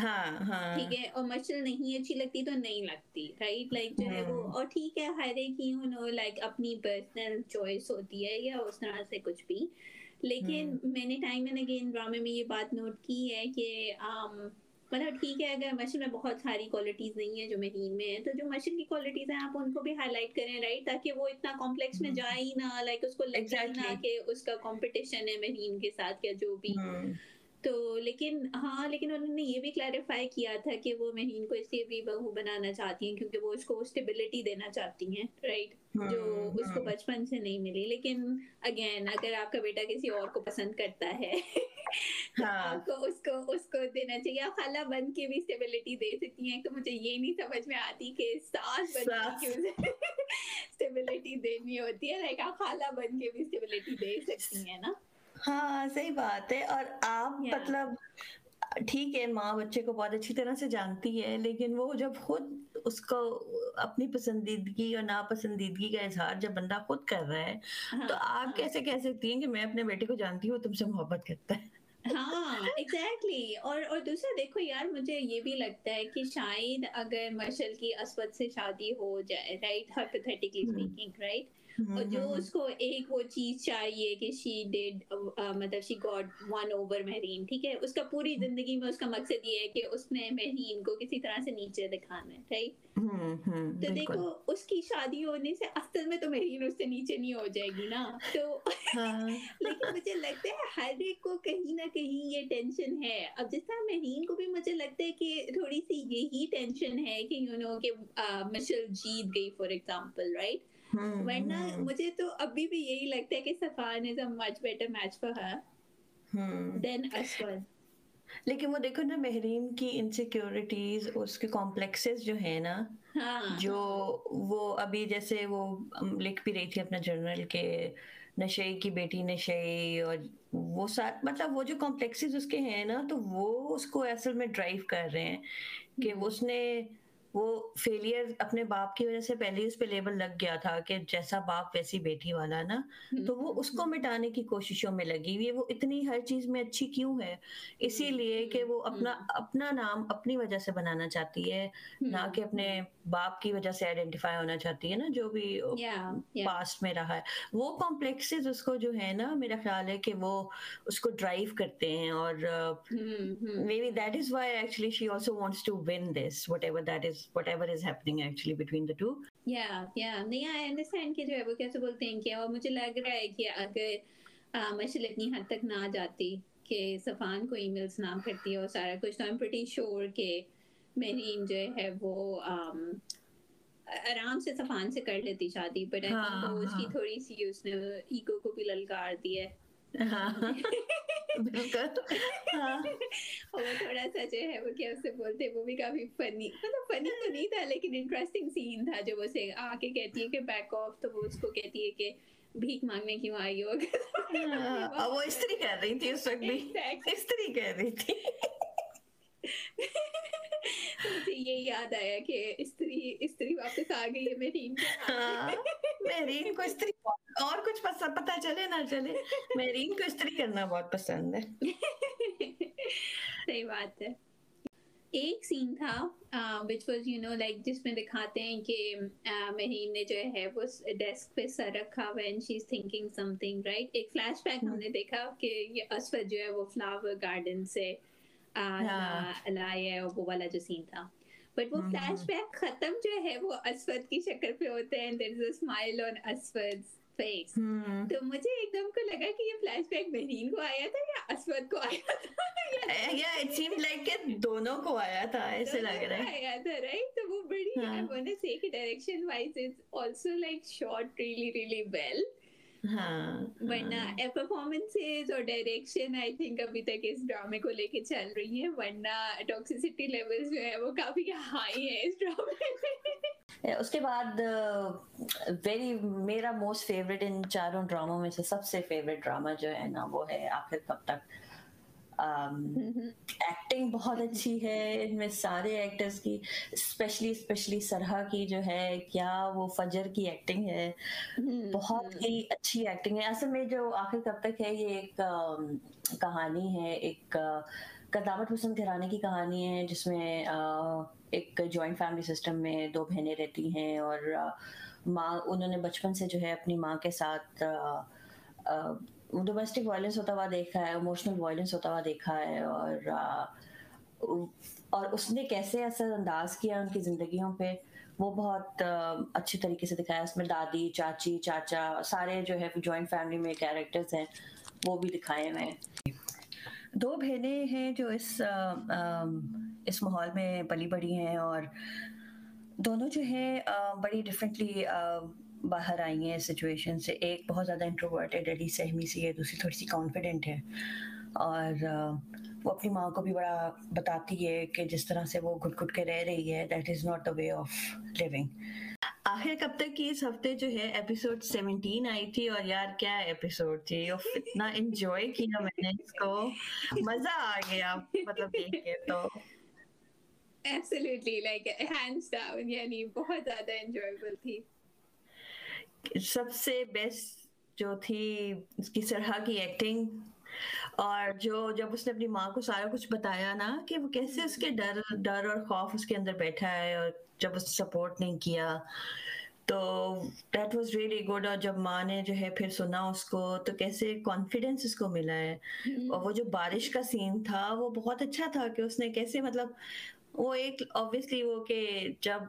ہاں ٹھیک ہے، اور مشعل نہیں اچھی لگتی تو نہیں لگتی، رائٹ، لائک جو ہے وہ، اور ٹھیک ہے ہر ایک کی لائک اپنی پرسنل چوائس ہوتی ہے یا اس طرح سے کچھ بھی. لیکن میں نے ٹائم اینڈ اگین ڈرامے میں یہ بات نوٹ کی ہے کہ مطلب ٹھیک ہے اگر مشعل میں بہت ساری کوالٹیز نہیں ہیں جو مہرین میں ہیں، تو جو مشعل کی کوالٹیز ہیں آپ ان کو بھی ہائی لائٹ کریں، رائٹ، تاکہ وہ اتنا کمپلیکس میں جائے ہی نہ، لائک اس کو لگے نہ کہ اس کا کمپٹیشن ہے مہرین کے ساتھ یا جو بھی. تو لیکن انہوں نے یہ بھی کلیریفائی کیا تھا کہ وہ مہرین کو اس لیے بھی بہو بنانا چاہتی ہیں کیونکہ وہ اس کو اسٹیبلٹی دینا چاہتی ہیں، رائٹ، جو اس کو بچپن سے نہیں ملی. لیکن اگین اگر آپ کا بیٹا کسی اور کو پسند کرتا ہے تو آپ کو اس کو دینا چاہیے. آپ خالہ بن کے بھی اسٹیبلٹی دے سکتی ہیں، کہ مجھے یہ نہیں سمجھ میں آتی کہ ساس بن کے اسٹیبلٹی دینی ہوتی ہے، لائک آپ خالہ بن کے بھی اسٹیبلٹی دے سکتی ہیں نا. ہاں صحیح بات ہے. اور آپ مطلب ٹھیک ہے ماں بچے کو بہت اچھی طرح سے جانتی ہے، لیکن وہ جب خود اس کو اپنی پسندیدگی اور ناپسندیدگی کا اظہار جب بندہ خود کر رہا ہے تو آپ کیسے کہہ سکتی ہیں کہ میں اپنے بیٹے کو جانتی ہوں وہ تم سے محبت کرتا ہے. ہاں ایگزیکٹلی. اور دوسرا دیکھو یار، مجھے یہ بھی لگتا ہے کہ شاید اگر مشعل کی اسود سے شادی ہو جائے، رائٹ، ہائپوتھیٹیکلی اسپیکنگ، رائٹ، اور جو اس کو ایک وہ چیز چاہیے کہ شی ڈیڈ مطلب she got one over Mehreen, ٹھیک ہے، اس کا پوری زندگی میں اس کا مقصد یہ ہے کہ اس نے مہرین کو کسی طرح سے نیچے دکھانا ہے، رائٹ. تو دیکھو اس کی شادی ہونے سے اصل میں تو مہرین اس سے نیچے نہیں ہو جائے گی نا. تو لیکن مجھے لگتا ہے ہر ایک کو کہیں نہ کہیں یہ ٹینشن ہے. اب جس طرح مہرین کو بھی مجھے لگتا ہے کہ تھوڑی سی یہی ٹینشن ہے کہ کہ مشعل جیت گئی فار ایگزامپل، رائٹ، ورنہ مجھے تو ابھی بھی یہی لگتا ہے کہ Safaan is a much better match for her دین اسود. لیکن وہ دیکھو نا مہرین کی انسیکیورٹیز، اس کے کمپلیکسز جو ہیں نا، جو وہ ابھی جیسے وہ لکھ بھی رہی تھی اپنا جرنل کہ نشئی کی بیٹی نشئی، اور وہ ساتھ مطلب وہ جو کمپلیکسز اس کے ہیں نا، تو وہ اس کو اصل میں ڈرائیو کر رہے ہیں کہ اس نے وہ فیلئر اپنے باپ کی وجہ سے پہلے اس پہ لیبل لگ گیا تھا کہ جیسا باپ ویسی بیٹی والا نا، تو وہ اس کو مٹانے کی کوششوں میں لگی ہوئی ہے. وہ اتنی ہر چیز میں اچھی کیوں ہے؟ اسی لیے کہ وہ اپنا نام اپنی وجہ سے بنانا چاہتی ہے، نہ کہ اپنے باپ کی وجہ سے آئیڈینٹیفائی ہونا چاہتی ہے نا، جو بھی پاسٹ میں رہا ہے. وہ کمپلیکسز اس کو جو ہے نا، میرا خیال ہے کہ وہ اس کو ڈرائیو کرتے ہیں، اور maybe that is why actually she also wants to win this whatever that is. Whatever is happening actually between the two. Yeah. No, I understand کہ جو ہے وہ کیسے بولتے ہیں کیا. اور مجھے لگ رہا ہے کہ اگر مشعل اتنی حد تک نہ جاتی کہ صفان کو ای میلز نہ کرتی اور سارا کچھ، تو I'm pretty sure کہ مہرین جو ہے وہ آرام سے صفان سے کر لیتی شادی. But I think اس کی تھوڑی سی اس نے ایگو کو بھی للکار دی ہے. تھوڑا سا جو ہے وہ کیا اسے بولتے، وہ بھی کافی فنی، مطلب فنی تو نہیں تھا لیکن انٹرسٹنگ سین تھا، جب اسے آ کے کہتی ہے کہ بیک آف، تو وہ اس کو کہتی ہے کہ بھیک مانگنے کیوں آئی ہو، اور وہ استری کہہ رہی تھی اس وقت بھی، استری کہہ رہی تھی. مجھے یہ یاد آیا کہ استری واپس آ گئی ہے مہرین کو. مہرین کو استری اور کچھ پتہ چلے نہ چلے، مہرین کو استری کرنا بہت پسند ہے. صحیح بات ہے. ایک سین تھا which was you know like جس میں دکھاتے ہیں کہ مہرین نے جو ہے وہ ڈیسک پہ سر رکھا when she's thinking something right. ایک فلیش بیک ہم نے دیکھا کہ یہ اسود جو ہے وہ فلاور گارڈن سے لائے اور وہ والا جو سین تھا, بٹ وہ فلیش بیک ختم جو ہے وہ اسود کی شکل پہ ہوتے ہیں and there's a smile on Aswad's face. تو مجھے ایک دم کو لگا کہ یہ فلیش بیک مہرین کو آیا تھا یا اسود کو آیا تھا, یا اٹ سیمڈ لائک کہ دونوں کو آیا تھا, ایسے لگ رہا ہے آیا تھا رائٹ. تو وہ بڑی I want to say کہ direction wise is also like shot really really well. ہاں ورنہ پرفارمنسز اور ڈائریکشن آئی تھنک ابھی تک اس ڈرامے کو لے کے چل رہی ہے, ورنہ ٹاکسیسٹی لیولز جو ہے وہ کافی ہائی ہے اس ڈرامے میں. اس کے بعد ویری میرا موسٹ فیوریٹ ان چاروں ڈراموں میں سے سب سے فیوریٹ ڈرامہ جو ہے نا وہ ہے آخر کب تک. ایکٹنگ بہت اچھی ہے ان میں سارے ایکٹرز کی, اسپیشلی سرحا کی جو ہے کیا وہ فجر کی ایکٹنگ ہے, بہت ہی اچھی ایکٹنگ ہے. اصل میں جو آخر کب تک ہے یہ ایک کہانی ہے, ایک قدامت حسن گھرانے کی کہانی ہے جس میں ایک جوائنٹ فیملی سسٹم میں دو بہنیں رہتی ہیں اور ماں, انہوں نے بچپن سے جو ہے اپنی ماں کے ساتھ ڈومیسٹک وائلنس ہوتا ہوا دیکھا ہے, ایموشنل وائلنس ہوتا ہوا دیکھا ہے, اور اس نے کیسے اثر انداز کیا ان کی زندگیوں پہ وہ بہت اچھے طریقے سے دکھایا. اس میں دادی, چاچی, چاچا سارے جو ہے جوائنٹ فیملی میں کیریکٹرز ہیں وہ بھی دکھائے ہوئے ہیں. دو بہنیں ہیں جو اس ماحول میں پلی بڑی ہیں اور دونوں جو ہیں بڑی ڈفرینٹلی باہر آئی ہیں سچویشن سے. ایک بہت زیادہ انٹروورٹیڈ ہے, سہمی سی ہے, دوسری تھوڑی سی کانفیڈنٹ ہے, اور وہ اپنی ماں کو بھی بڑا بتاتی ہے کہ جس طرح سے وہ گھٹ گھٹ کے رہ رہی ہے that is not the way of living. آخر کب تک کی اس ہفتے جو ہے ایپیسوڈ 17 آئی تھی اور یار کیا ایپیسوڈ تھی, اور اتنا انجوائے کیا میں نے اس کو, مزہ آ گیا مطلب دیکھ کے. تو ایبسلیوٹلی لائک ہینڈز ڈاؤن یعنی بہت زیادہ انجوائیبل تھی. سب سے بیسٹ جو تھی اس کی سرحا کی ایکٹنگ, اور جو جب اس نے اپنی ماں کو سارا کچھ بتایا نا کہ وہ کیسے اس کے ڈر اور خوف اس کے اندر بیٹھا ہے اور جب اس نے سپورٹ نہیں کیا تو دیٹ واز ریئلی گڈ. اور جب ماں نے جو ہے پھر سنا اس کو تو کیسے کانفیڈینس اس کو ملا ہے. اور وہ جو بارش کا سین تھا وہ بہت اچھا تھا کہ اس نے کیسے مطلب وہ ایک آبویسلی وہ کہ جب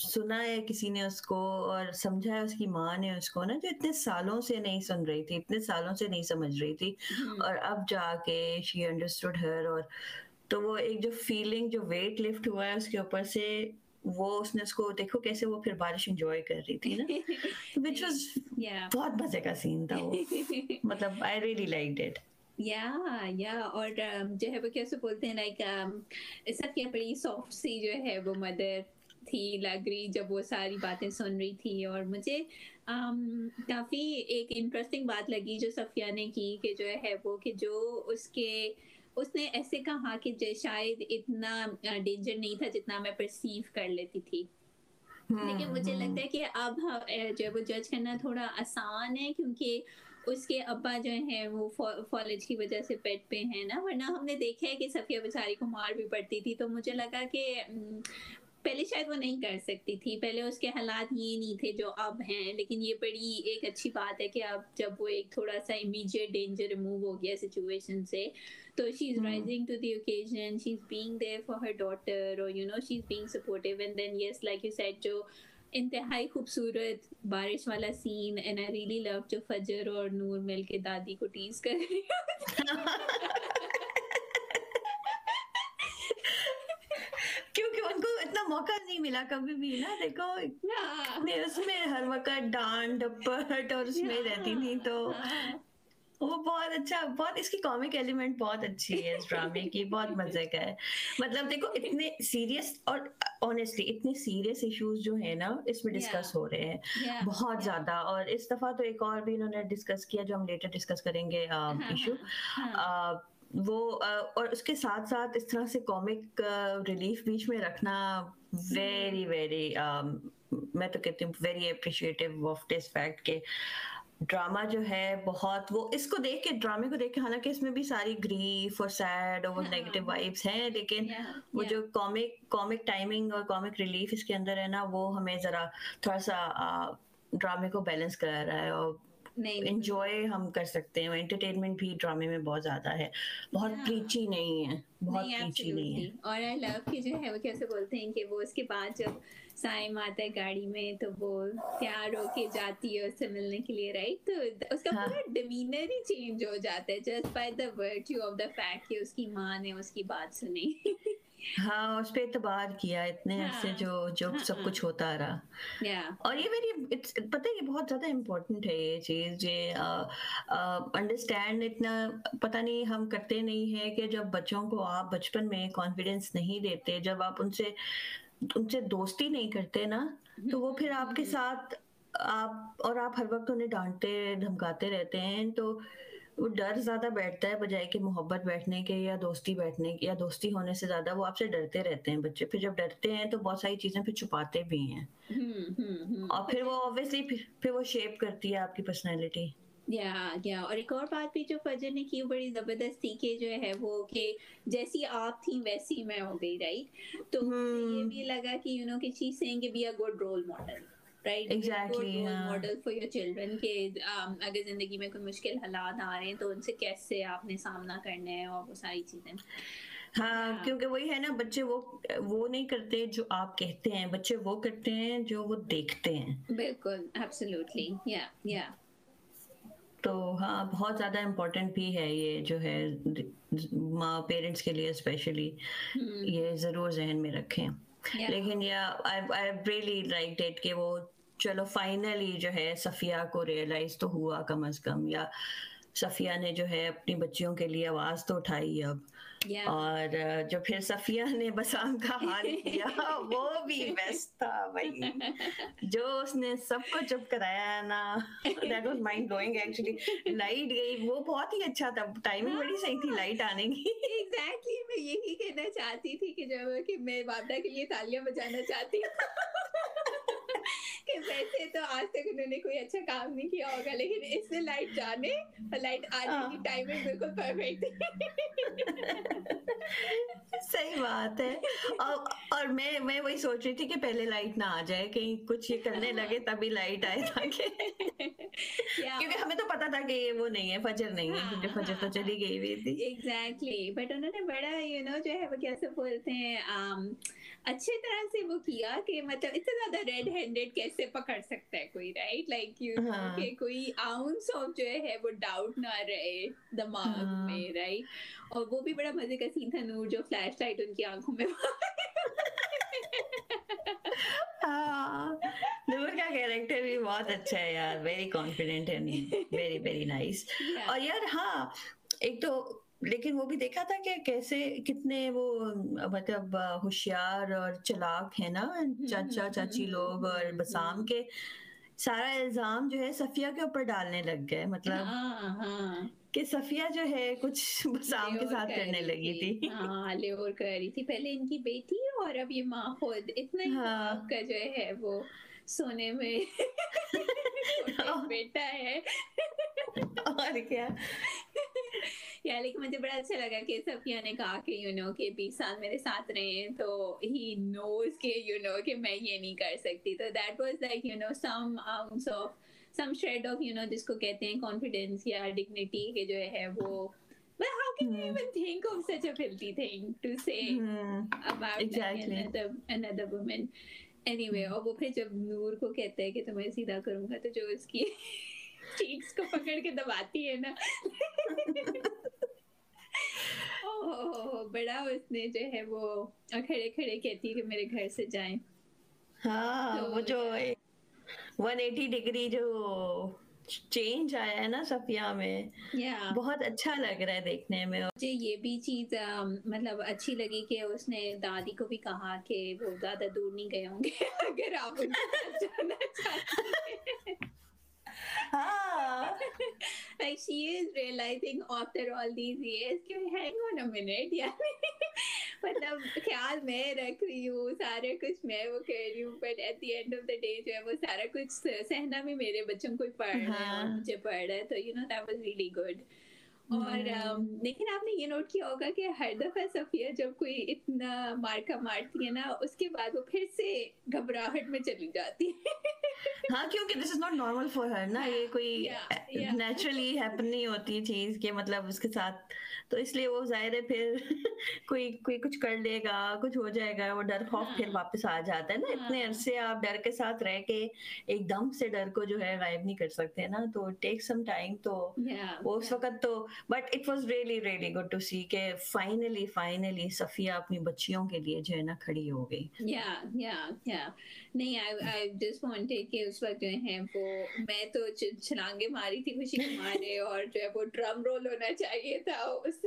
سنا ہے کسی نے اس کو اور سمجھا ہے اس کی ماں نے اس کو نا, جو اتنے سالوں سے نہیں سن رہی تھی, اتنے سالوں سے نہیں سمجھ رہی تھی, اور اب جا کے شی انڈرسٹوڈ ہر. اور تو وہ ایک جو فیلنگ جو ویٹ لفٹ ہوا ہے اس کے اوپر سے وہ اس نے اس کو دیکھو کیسے وہ پھر بارش انجوائے کر رہی تھی نا وچ واز بہت مزے کا سین تھا وہ, مطلب آئی ریئلی لائکڈ اٹ. یا اور جو ہے وہ کیسے بولتے ہیں لائک سب کی بڑی سافٹ سی جو ہے وہ مدر تھی لگ رہی جب وہ ساری باتیں سن رہی تھی. اور مجھے کافی ایک انٹرسٹنگ بات لگی جو صفیہ نے کی کہ جو ہے وہ کہ جو اس نے ایسے کہا کہ شاید اتنا ڈینجر نہیں تھا جتنا میں پرسیو کر لیتی تھی, لیکن مجھے لگتا ہے کہ اب جو ہے وہ جج کرنا تھوڑا آسان ہے کیونکہ اس کے ابا جو ہیں وہ فالج کی وجہ سے بیڈ پہ ہیں نا, ورنہ ہم نے دیکھا ہے کہ صفیہ بیچاری کو مار بھی پڑتی تھی. تو مجھے لگا کہ پہلے شاید وہ نہیں کر سکتی تھی, پہلے اس کے حالات یہ نہیں تھے جو اب ہیں, لیکن یہ بڑی ایک اچھی بات ہے کہ اب جب وہ ایک تھوڑا سا امیجیٹ ڈینجر ریموو ہو گیا سچویشن سے تو she is rising to the occasion, she is being there for her daughter, اور you know she is being supportive. And then yes like you said جو انتہائی خوبصورت بارش والا سین, اینڈ آئی ریلی لو جو فجر اور نور مل کے دادی کو ٹیز کر رہی کیونکہ ان کو اتنا موقع نہیں ملا کبھی بھی نا, دیکھو اس میں ہر وقت ڈانٹ ڈپٹ اور اس میں رہتی تھی تو وہ بہت اچھا, بہت اس کی کامک ایلیمنٹ بہت اچھی ہے اس ڈرامے کی, بہت مزے کا ہے. مطلب دیکھو اتنے سیریس اور آنیسٹلی اتنے سیریس ایشوز جو ہیں نا اس میں ڈسکس ہو رہے ہیں بہت زیادہ. اور اس دفعہ تو ایک اور بھی انہوں نے ڈسکس کیا جو ہم لیٹر ڈسکس کریں گے ایشو وہ, اور اس کے ساتھ ساتھ اس طرح سے کامک ریلیف بیچ میں رکھنا ویری ویری میں تو کہتی ہوں very appreciative of this fact کہ ڈرامہ جو ہے بہت وہ اس کو دیکھ کے ڈرامے کو دیکھ کے حالانکہ اس میں بھی ساری گریف اور سیڈ اور وہ نیگیٹو وائبس ہیں لیکن وہ جو کامک ٹائمنگ اور کامک ریلیف اس کے اندر ہے نا وہ ہمیں ذرا تھوڑا سا ڈرامے کو بیلنس کر رہا ہے اور انجوائے ہم کر سکتے ہیں. انٹرٹینمنٹ بھی ڈرامے میں بہت زیادہ ہے, بہت پریچی نہیں ہے, بہت پریچی نہیں ہے. اور آئی لو کہ جو ہے وہ کیسے بولتے ہیں کہ وہ اس کے بعد جب سائم آتا ہے گاڑی میں تو وہ تیار ہو کے جاتی ہے اس سے ملنے کے لیے, رائٹ, تو اس کا پورا ڈیمینر ہی چینج ہو جاتا ہے just by the virtue of the fact کہ اس کی ماں نے اس کی بات سنی. ہاں, اس پہ اعتبار کیا اتنے عرصے جو سب کچھ ہوتا رہا. اور یہ میری پتہ ہے بہت زیادہ امپورٹنٹ ہے یہ چیز, یہ انڈرسٹینڈ اتنا پتہ نہیں ہم کرتے نہیں ہیں کہ جب بچوں کو آپ بچپن میں کانفیڈینس نہیں دیتے, جب آپ ان سے دوستی نہیں کرتے نا تو وہ پھر آپ کے ساتھ آپ ہر وقت انہیں ڈانٹتے دھمکاتے رہتے ہیں تو وہ ڈر زیادہ بیٹھتا ہے بجائے کہ محبت بیٹھنے کے یا دوستی بیٹھنے کے یا دوستی ہونے سے زیادہ وہ آپ سے ڈرتے رہتے ہیں بچے. پھر جب ڈرتے ہیں تو بہت ساری چیزیں پھر چھپاتے بھی ہیں اور پھر وہ obviously پھر وہ شیپ کرتی ہے آپ کی پرسنالٹی. یا اور ایک اور بات بھی جو فجر نے کی بڑی زبردست تھی کہ جو ہے وہ کہ جیسی آپ تھیں ویسی میں ہو گئی, رائٹ, تو یہ بھی لگا کہ یو نو کہ she is seeing be a good role model, right, exactly model for your children کہ اگر زندگی میں کوئی مشکل حالات آ رہے ہیں تو ان سے کیسے آپ نے سامنا کرنا ہے اور وہ ساری چیزیں. ہاں, کیونکہ وہی ہے نا بچے وہ نہیں کرتے جو آپ کہتے ہیں, بچے وہ کرتے ہیں جو وہ دیکھتے ہیں. بالکل, ایبسلیوٹلی, یا یا تو ہاں بہت زیادہ امپورٹنٹ بھی ہے یہ جو ہے ماں پیرنٹس کے لیے اسپیشلی, یہ ضرور ذہن میں رکھیں. لیکن I really liked it کہ وہ چلو فائنلی جو ہے صفیہ کو ریئلائز تو ہوا کم از کم, یا صفیہ نے جو ہے اپنی بچیوں کے لیے آواز تو اٹھائی اب. اور جو پھر صفیہ نے بسام کا حال کیا وہ بھی بیسٹ تھا بھائی, جو اس نے سب کو چپ کرایا نا, that was mind blowing actually. Light گئی وہ بہت ہی اچھا تھا, ٹائمنگ بڑی صحیح تھی لائٹ آنے کی. ایگزیکٹلی میں یہی کہنا چاہتی تھی کہ جب کہ میں بابا کے لیے تالیاں بجانا چاہتی کہ ویسے تو آج تک انہوں نے کوئی اچھا کام نہیں کیا ہوگا لیکن اس نے لائٹ جانے اور لائٹ آنے کی ٹائمنگ بالکل پرفیکٹ تھی. صحیح بات ہے. اور میں وہی سوچ رہی تھی کہ پہلے لائٹ نہ آ جائے, کہیں کچھ یہ کرنے لگے تبھی لائٹ آئے تاکہ, کیونکہ ہمیں تو پتا تھا کہ یہ وہ نہیں ہے, فجر نہیں ہے, کیونکہ فجر تو چلی گئی ہوئی تھی. ایگزیکٹلی, بٹ انہوں نے بڑا یو نو جو ہے وہ کیسے بولتے ہیں اچھے طرح سے وہ کیا کہ مطلب اتنا زیادہ ریڈ ہینڈیڈ کیسے پکڑ سکتا ہے کوئی, رائٹ, لائک یو نو کہ کوئی آؤنس آف جو ہے وہ ڈاؤٹ نہ رہے دماغ میں, رائٹ. اور وہ بھی بڑا مزے کا سین تھا, نور جو فلیش لائٹ ان کی آنکھوں میں, نور کا کیریکٹر بھی بہت اچھا ہے یار, very confident and very very nice. اور یار ہاں ایک تو لیکن وہ بھی دیکھا تھا کہ کیسے کتنے وہ مطلب ہوشیار اور چلاک ہیں نا چاچا چاچی لوگ, اور بسام کے سارا الزام جو ہے صفیہ کے اوپر ڈالنے لگ گئے, مطلب کہ صفیہ جو ہے کچھ بسام کے ساتھ کرنے لگی تھی. ہاں, لیور کر رہی تھی پہلے ان کی بیٹی اور اب یہ ماں خود اتنا ہی آپ کا جو ہے وہ سونے میں بیٹا ہے اور کیا. یا لیکن مجھے بڑا اچھا لگا کہ صفیہ نے کہا کہ یو نو کہ 20 سال میرے ساتھ رہے ہیں تو ہی نوز کہ یو نو کہ میں یہ نہیں کر سکتی, تو that was like you know some ounce of some shade of you know جس کو کہتے ہیں کانفیڈینس یا ڈگنیٹی کے جو ہے وہ. But how can you even think of such a filthy thing to say about another woman? Anyway, اور وہ پھر جب نور کو کہتا ہے کہ تو میں سیدھا کروں گا تو جو اس کی چیکس کو پکڑ کے دباتی ہے نا, بڑا اس نے جو ہے وہ کھڑے کھڑے کہتی ہے کہ میرے گھر سے جائیں. ہاں, وہ جو 180 ڈگری جو چینج آیا ہے نا صفیہ میں, بہت اچھا لگ رہا ہے دیکھنے میں. مجھے یہ بھی چیز مطلب اچھی لگی کہ اس نے دادی کو بھی کہا کہ وہ زیادہ دور نہیں گئے ہوں گے اگر آپ ان کے ساتھ جانا چاہتے ہیں. Like she is realizing after all these years, hang on a minute, yeah. But سب خیال میں رکھ رہی ہوں, سارے کچھ میں وہ کر رہی ہوں, but at the end of the day جو ہے وہ سارا کچھ سہنا بھی میرے بچوں کو پڑھ رہا ہے, مجھے پڑھ رہا ہے, تو you know that was really good. اور لیکن آپ نے یہ نوٹ کیا ہوگا کہ ہر دفعہ صفیہ جب کوئی اتنا مارکا مارتی ہے نا, اس کے بعد وہ پھر سے گھبراہٹ میں چلی جاتی ہے. ہاں, کیونکہ this is not normal for her نا, یہ کوئی نیچرلی ہیپن نہیں ہوتی چیز کہ مطلب اس کے ساتھ, تو اس لیے وہ ظاہر ہے پھر کوئی کچھ کر لے گا, کچھ ہو جائے گا, وہ ڈر خوف پھر واپس آ جاتا ہے نا. اتنے عرصے آپ ڈر کے ساتھ رہ کے ایک دم سے ڈر کو جو ہے غائب نہیں کر سکتے نا, تو ٹیک سم ٹائم. تو وہ اس وقت تو but it was really really good to see کہ فائنلی صفیہ اپنی بچیوں کے لیے جو ہے نا کھڑی ہو گئی. نہیں, آئی جسٹ وانٹڈ کہ اس وقت جو ہے وہ میں تو چھلانگیں ماری تھی خوشی کے مارے, اور جو ہے وہ ڈرم رول ہونا چاہیے تھا, اس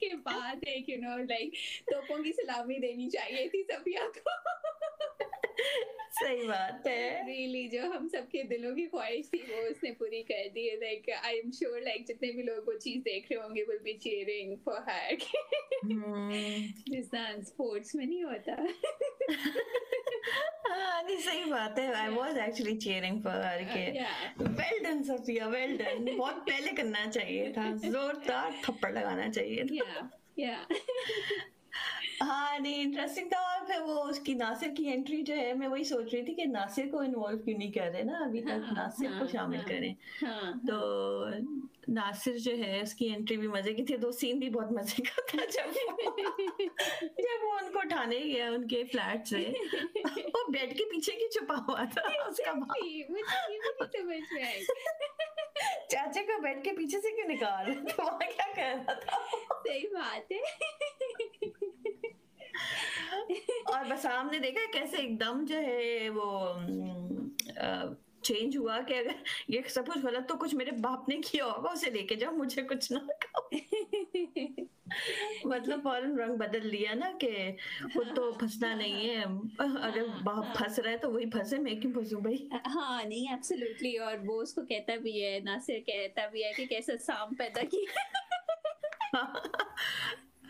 کے بعد ایک یو نو لائک توپوں کی سلامی دینی چاہیے تھی صفیہ کو. صحیح بات ہے, ریئلی جو ہم سب کے دلوں کی خواہش تھی وہ اس نے پوری کر دی ہے. Like I am sure like جتنے بھی لوگ وہ چیز دیکھ رہے ہوں گے will be cheering for her, جس طرح اسپورٹس میں نہیں ہوتا. ہاں, نہیں صحیح بات ہے, I was actually cheering for her کہ well done Safia, well done, بہت پہلے کرنا چاہیے تھا, زوردار تھپڑ لگانا چاہیے تھا. ہاں, نہیں انٹرسٹنگ تھا. اور پھر وہ اس کی ناصر کی انٹری جو ہے, میں وہی سوچ رہی تھی کہ ناصر کو انوالو کیوں نہیں کر رہے نا ابھی تک, ناصر کو شامل کریں. تو ناصر جو ہے اس کی انٹری بھی مزے کی تھی, دو سین بھی بہت مزے کا تھا. جب وہ ان کو اٹھانے گیا ان کے فلیٹ سے, وہ بیڈ کے پیچھے کی چھپا ہوا تھا اس کا چاچا کو بیڈ کے پیچھے سے کیوں نکال رہا, کیا کر رہا تھا. صحیح بات ہے. اور بس ہم نے دیکھا کیسے ایک دم جو ہے وہ چینج ہوا کہ اگر یہ سب کچھ غلط تو کچھ میرے باپ نے کیا ہوگا, اسے لے کے جاؤ, مجھے کچھ نہ کہو. مطلب فوراً رنگ بدل لیا نا کہ خود تو پھنسنا نہیں ہے, اگر باپ پھنس رہا ہے تو وہی پھنسے, میں کیوں پھنسوں بھائی. ہاں, نہیں ایبسلیٹلی. اور وہ اس کو کہتا بھی ہے, ناصر کہتا بھی ہے کہ کیسا سام پیدا کیا.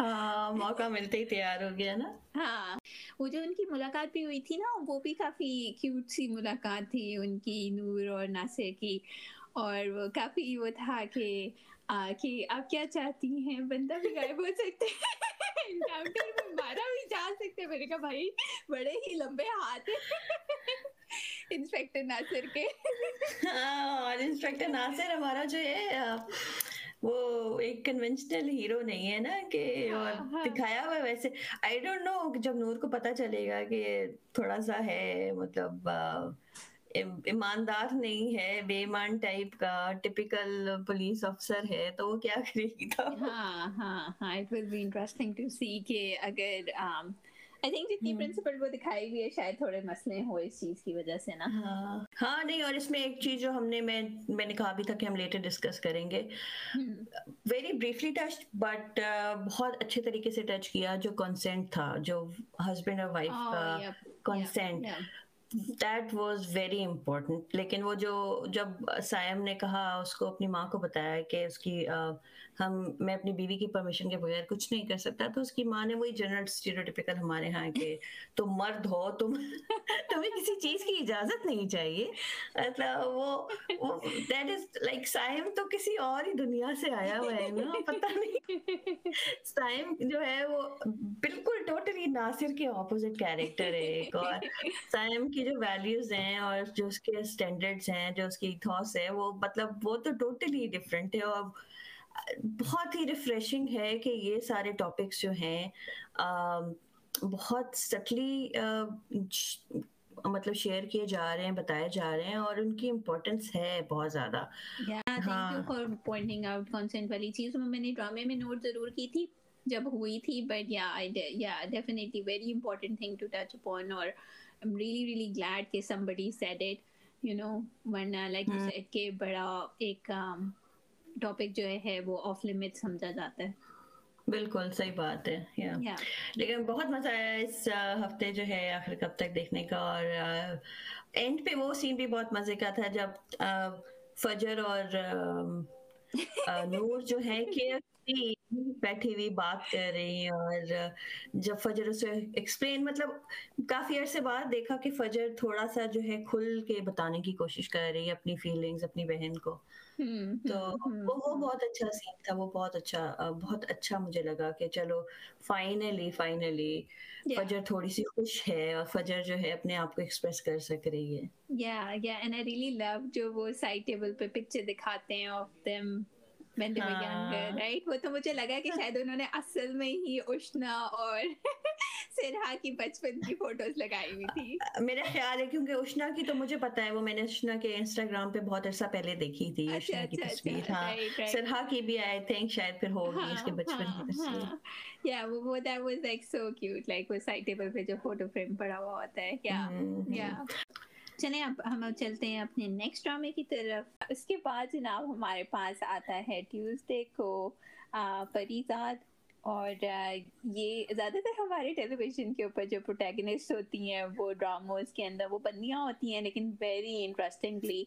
ہاں, موقع ملتے ہی تیار ہو گیا نا. ہاں, وہ جو ان کی ملاقات بھی ہوئی تھی نا, وہ بھی کافی کیوٹ سی ملاقات تھی ان کی, نور اور ناصر کی. اور وہ کافی وہ تھا کہ آپ کیا چاہتی ہیں, بندہ بھی غائب ہو سکتے ہیں, انکاؤنٹر میں مارا بھی جا سکتے. میں نے کہا بھائی بڑے ہی لمبے ہاتھ ہیں انسپیکٹر ناصر کے. ہاں, اور انسپیکٹر ناصر ہمارا جو ہے وہ ایک کنونشنل ہیرو نہیں ہے نا, کہ دکھایا ہوا ویسے. آئی ڈونٹ نو جب نور کو پتا چلے گا کہ تھوڑا سا ہے مطلب ایماندار نہیں ہے, بے ایمان ٹائپ کا ٹپیکل پولیس افسر ہے, تو وہ کیا کرے گا. ہاں ہاں ہاں, it will be interesting to see کہ اگر I think جتنی پرنسپل وہ دکھائی ہوئی ہے, شاید تھوڑے مسئلے ہو اس چیز کی وجہ سے نا. ہاں, نہیں, اور اس میں ایک چیز جو میں نے کہا بھی تھا کہ ہم لیٹر ڈسکس کریں گے, ویری بریفلی ٹچ بٹ بہت اچھے طریقے سے ٹچ کیا, جو کنسینٹ تھا, جو ہسبینڈ اور وائف کا consent, that was very important. لیکن وہ جو جب سائم نے کہا, اس کو اپنی ماں کو بتایا کہ اس کی میں اپنی بیوی کی پرمیشن کے بغیر کچھ نہیں کر سکتا, تو اس کی ماں نے وہی جنرل اسٹیریوٹیپیکل ہمارے ہاں کہ تم مرد ہو, تمہیں کسی چیز کی اجازت نہیں چاہیے. مطلب وہ دیٹ از لائک سائم تو کسی اور ہی دنیا سے آیا ہوا ہے نا, پتہ نہیں. سائم جو ہے وہ بالکل ٹوٹلی ناصر کے اپوزٹ کیریکٹر ہے ایک, اور سائم جو ویلیوز ہیں اور جو اس کے اسٹینڈرڈس ہیں, جو اس کی ایتھوس ہے, وہ مطلب وہ تو ٹوٹلی ڈفرینٹ ہے. اور بہت ہی ریفریشنگ ہے کہ یہ سارے ٹاپکس جو ہیں بہت سٹلی مطلب شیئر کیے جا رہے ہیں, بتائے جا رہے ہیں, اور ان کی امپورٹینس ہے بہت زیادہ. Thank you for pointing out consent والی چیز, میں نے ڈرامے میں نوٹ ضرور کی تھی جب ہوئی تھی, بٹ یا definitely very important thing to touch upon. اور I'm really glad that somebody said it, you know, ورنہ like you said کہ بڑا ایک topic جو ہے وہ off limit سمجھا جاتا ہے. بالکل صحیح بات ہے. لیکن بہت مزہ آیا اس ہفتے جو ہے آخر کب تک دیکھنے کا, اور اینڈ پہ وہ سین بھی بہت مزے کا تھا جب فجر اور نور جو ہے کہ جی بیٹھی ہوئی بات کر رہی ہیں, اور جب فجر اسے ایکسپلین, مطلب کافی عرصے بعد دیکھا کہ فجر تھوڑا سا جو ہے کھل کے بتانے کی کوشش کر رہی ہے اپنی فیلنگز اپنی بہن کو, تو وہ بہت اچھا سین تھا, وہ بہت اچھا مجھے لگا کہ چلو فائنلی فجر تھوڑی سی خوش ہے اور فجر جو ہے اپنے آپ کو ایکسپریس کر سک رہی ہے. یا اینڈ آئی ریلی لو جو وہ سائیڈ ٹیبل پہ پکچر دکھاتے ہیں of them when they were younger, right? وہ تو مجھے لگا کہ شاید انہوں نے اصل میں ہی اشنا اور سرہا کی بچپن کی فوٹوز لگائی ہوئی تھی, میرا خیال ہے, کیونکہ اشنا کی تو مجھے پتا ہے, وہ میں نے اشنا کے انسٹاگرام پہ بہت عرصہ پہلے دیکھی تھی اشنا کی تصویر. ہاں سرہا کی بھی آئی تھنک شاید پھر ہوگی اس کے بچپن کی تصویر. یا وہ that was like so cute, like وہ سائڈ ٹیبل پہ جو فوٹو فریم پڑا ہوا ہوتا ہے. یا چلیں اب ہم چلتے ہیں اپنے نیکسٹ ڈرامے کی طرف. اس کے بعد جناب ہمارے پاس آتا ہے ٹیوزڈے کو پریزاد, اور یہ زیادہ تر ہمارے ٹیلی ویژن کے اوپر جو پروٹیگنسٹ ہوتی ہیں وہ ڈراموز کے اندر وہ بندیاں ہوتی ہیں, لیکن ویری انٹرسٹنگلی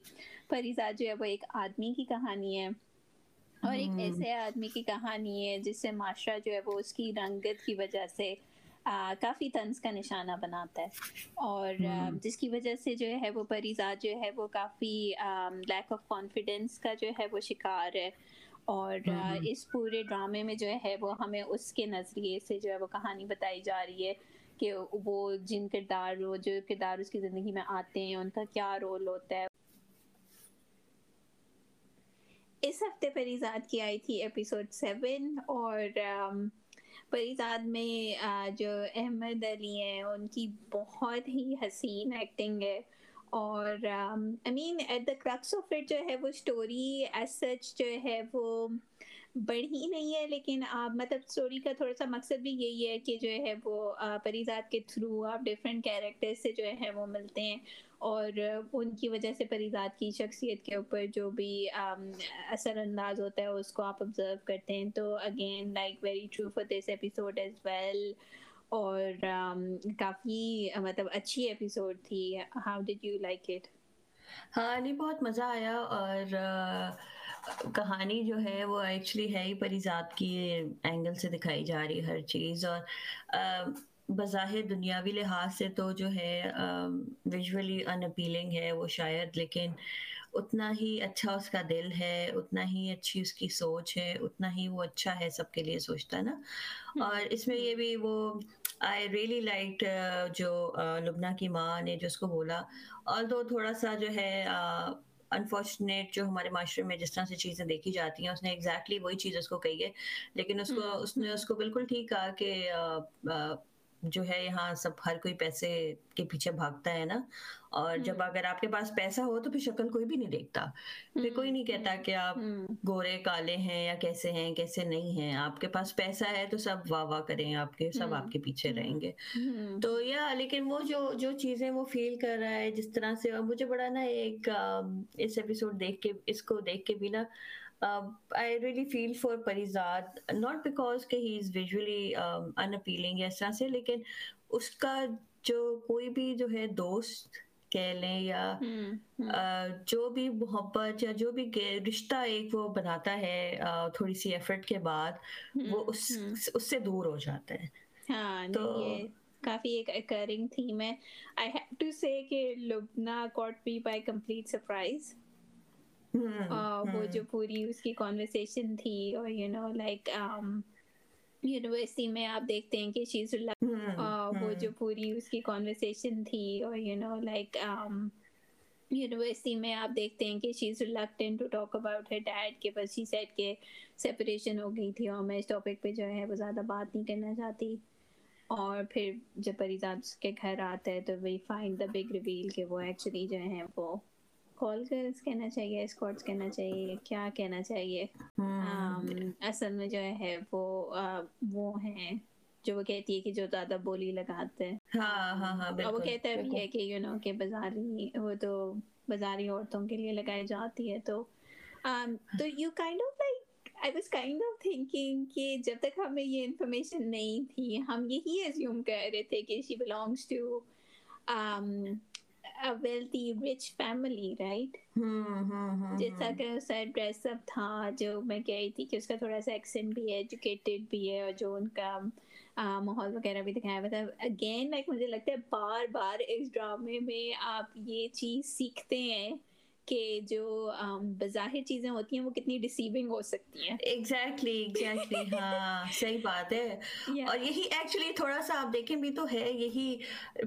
پریزاد جو ہے وہ ایک آدمی کی کہانی ہے, اور ایک ایسے آدمی کی کہانی ہے جس سے معاشرہ جو ہے وہ اس کی رنگت کی وجہ سے کافی طنز کا نشانہ بناتا ہے, اور جس کی وجہ سے جو ہے وہ پریزاد جو ہے وہ کافی لیک آف کانفیڈنس کا جو ہے وہ شکار ہے, اور اس پورے ڈرامے میں جو ہے وہ ہمیں اس کے نظریے سے جو ہے وہ کہانی بتائی جا رہی ہے کہ وہ جن کردار جو کردار اس کی زندگی میں آتے ہیں ان کا کیا رول ہوتا ہے. اس ہفتے پریزاد کی آئی تھی ایپیسوڈ 7, اور پریزاد میں جو احمد علی ہیں ان کی بہت ہی حسین ایکٹنگ ہے, اور I mean at the crux of it جو ہے وہ اسٹوری ایز سچ جو ہے وہ بڑھی نہیں ہے, لیکن آپ مطلب اسٹوری کا تھوڑا سا مقصد بھی یہی ہے کہ جو ہے وہ پریزاد کے تھرو آپ ڈفرینٹ کیریکٹر سے جو ہے وہ ملتے ہیں, اور ان کی وجہ سے پریزاد کی شخصیت کے اوپر جو بھی اثر انداز ہوتا ہے اس کو آپ آبزرو کرتے ہیں. تو again like very true for this episode as well, اور کافی مطلب اچھی ایپیسوڈ تھی. How did you like it? ہاں نہیں, بہت مزہ آیا, اور کہانی جو ہے وہ ایکچولی ہے ہی پریزاد کی اینگل سے دکھائی جا رہی ہر چیز, اور بظاہر دنیاوی لحاظ سے تو جو ہے ویژولی ان اپیلنگ ہے وہ شاید, لیکن اتنا ہی اچھا اس کا دل ہے, اتنا ہی اچھی اس کی سوچ ہے, اتنا ہی وہ اچھا ہے سب کے لیے سوچتا ہے نا. اور اس میں یہ بھی وہ آئی ریئلی لائک جو لبنہ کی ماں نے جو اس کو بولا, although تھوڑا سا جو ہے انفارچونیٹ جو ہمارے معاشرے میں جس طرح سے چیزیں دیکھی جاتی ہیں, اس نے ایگزیکٹلی وہی چیز اس کو کہی ہے, لیکن اس نے بالکل ٹھیک کہا کہ جو ہے یہاں سب ہر کوئی پیسے کے پیچھے بھاگتا ہے نا, اور جب اگر آپ کے پاس پیسہ ہو تو پھر شکل کوئی بھی نہیں دیکھتا, پھر کوئی نہیں کہتا کہ آپ گورے کالے ہیں یا کیسے ہیں کیسے نہیں ہیں, آپ کے پاس پیسہ ہے تو سب واہ واہ کریں, آپ کے سب آپ کے پیچھے رہیں گے. تو یا لیکن وہ جو چیزیں وہ فیل کر رہا ہے جس طرح سے, اور مجھے بڑا نا ایک اس ایپیسوڈ دیکھ کے بھی نا I really feel for Parizaad, not because کہ he is visually unappealing اس طرح سے, لیکن اس کا جو کوئی بھی جو ہے دوست کہہ لیں یا جو بھی محبت یا جو بھی رشتہ ایک وہ بناتا ہے تھوڑی سی ایفرٹ کے بعد, وہ اس سے دور ہو جاتا ہے. تو کافی ایک اکرنگ تھیم ہے. I have to say کہ لبنہ caught me by complete surprise. وہ جو پوری اس کی کانورسیشن تھی, اور یو نو لائک یونیورسٹی میں آپ دیکھتے ہیں کہ شیز وہ جو پوری اس کی کانورسیشن تھی, اور یو نو لائک یونیورسٹی میں آپ دیکھتے ہیں کہ she is reluctant to talk about her dad, کے بس شی سیڈ کے سیپریشن ہو گئی تھی اور میں اس ٹاپک پہ جو ہے وہ زیادہ بات نہیں کرنا چاہتی, اور پھر جب پریزاد اس کے گھر آتا ہے تو we find the big reveal کہ وہ ایکچولی جو ہیں وہ کال گرلس کہنا چاہیے, اسکواڈس کہنا چاہیے, کیا کہنا چاہیے, اصل میں جو ہے وہ ہیں جو وہ کہتی ہے کہ جو زیادہ بولی لگاتے ہیں. اور وہ کہتا بھی ہے کہ یو نو کہ بازاری وہ تو بازاری عورتوں کے لیے لگائی جاتی ہے. تو you kind of like I was kind of thinking کہ جب تک ہمیں یہ انفارمیشن نہیں تھی, ہم یہی ایزیوم کر رہے تھے کہ she belongs to a wealthy, rich family, right? جیسا کہ اس کا ڈریس اپ تھا جو میں کہہ رہی تھی کہ اس کا تھوڑا سا ایکسنٹ بھی ہے, ایجوکیٹڈ بھی ہے, اور جو ان کا ماحول وغیرہ بھی دکھایا ہوا تھا. اگین لائک مجھے لگتا ہے بار بار اس ڈرامے میں آپ یہ چیز سیکھتے ہیں کہ جو بظاہر چیزیں ہوتی ہیں وہ کتنی ڈیسیونگ ہو سکتی ہیں. ایگزیکٹلی ایگزیکٹلی, ہاں صحیح بات ہے. اور یہی ایکچولی تھوڑا سا آپ دیکھیں بھی تو ہے, یہی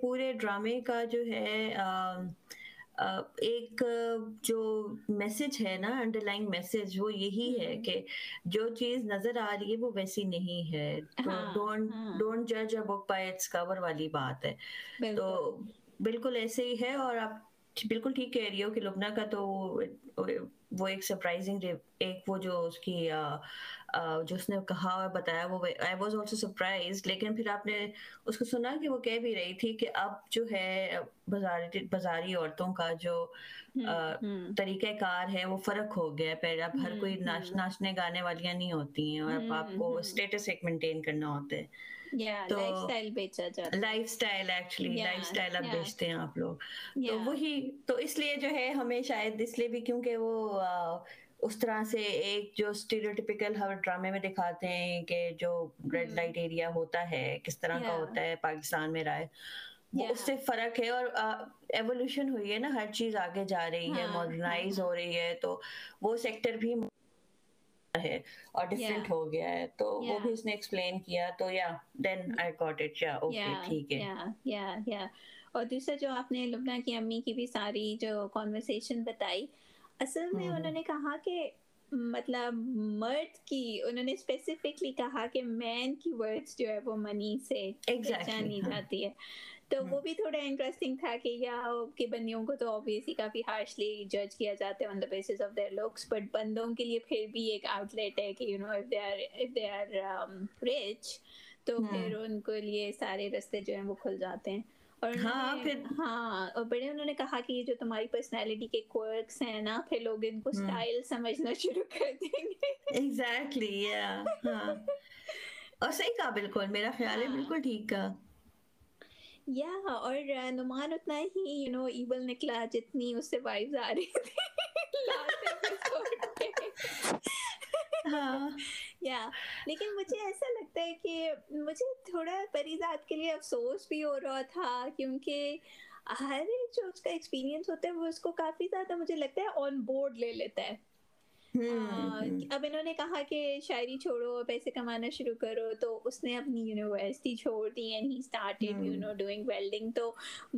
پورے ڈرامے کا جو ہے ایک جو میسج ہے نا, انڈر لائن میسج, وہ یہی ہے کہ جو چیز نظر آ رہی ہے وہ ویسی نہیں ہے. ڈونٹ جج اے بک بائی اٹس کور والی بات ہے, تو بالکل ایسے ہی ہے. اور آپ بالکل ٹھیک کہہ رہی ہو کہ لبنہ کا تو وہ ایک سرپرائزنگ, ایک وہ جو اس کی جو اس نے کہا اور بتایا, وہ آئی واز آلسو سرپرائزڈ. لیکن پھر آپ نے اس کو سنا کہ وہ کہہ بھی رہی تھی کہ اب جو ہے بازاری عورتوں کا جو طریقہ کار ہے وہ فرق ہو گیا. پہلے اب ہر کوئی ناچنے گانے والیاں نہیں ہوتی ہیں, اور اب آپ کو اسٹیٹس ایک مینٹین کرنا ہوتا ہے. لائف اسٹائل اب بیچتے ہیں آپ لوگ, تو وہی تو اس لیے جو ہے ہمیں شاید اس لیے بھی کیونکہ وہ اس طرح سے ایک جو اسٹیریوٹیپیکل ہر ڈرامے میں دکھاتے ہیں کہ جو ریڈ لائٹ ایریا ہوتا ہے کس طرح کا ہوتا ہے پاکستان میں, رائے اس سے فرق ہے. اور ایولیوشن ہوئی ہے نا, ہر چیز آگے جا رہی ہے, ماڈرنائز ہو رہی ہے, تو وہ سیکٹر بھی ہے اور ڈفرینٹ ہو گیا ہے, تو وہ بھی اس نے ایکسپلین کیا. تو then I got it, okay ٹھیک ہے. اور دوسرا جو آپ نے لبنہ کی امی کی بھی ساری جو کانورسیشن بتائی, اصل میں انہوں نے کہا کہ مطلب مرد کی, انہوں نے اسپیسیفکلی کہا کہ مین کی ورڈس جو ہے وہ منی سے پہچانی جاتی ہے, تو وہ بھی تھوڑا انٹرسٹنگ تھا کہ یا کہ بندیوں کو تو اوبویسلی کافی ہارشلی جج کیا جاتا ہے on the basis of their looks, but بندوں کے لیے پھر بھی ایک آؤٹ لیٹ ہے کہ you know if they are rich تو پھر ان کے لیے سارے راستے جو ہیں وہ کھل جاتے ہیں. اور پھر انہوں نے کہا کہ یہ جو تمہاری پرسنالٹی کے کوئرکس ہیں نا, پھر لوگ ان کو اسٹائل سمجھنا شروع کر دیں گے. ایگزیکٹلی, ہاں, اور صحیح کہا, بالکل میرا خیال ہے, بالکل ٹھیک کہا. اور نعمان اتنا ہی یو نو ایبل نکلا جتنی اس سے وائبز آ رہی تھی. لیکن مجھے ایسا لگتا ہے کہ مجھے تھوڑا پریزاد کے لیے افسوس بھی ہو رہا تھا, کیونکہ ہر ایک جو اس کا ایکسپیرینس ہوتا ہے وہ اس کو کافی زیادہ مجھے لگتا ہے آن بورڈ لے لیتا ہے. اب انہوں نے کہا کہ شاعری چھوڑو, پیسے کمانا شروع کرو, تو اس نے اپنی یونیورسٹی چھوڑ دی and he started you know doing welding. تو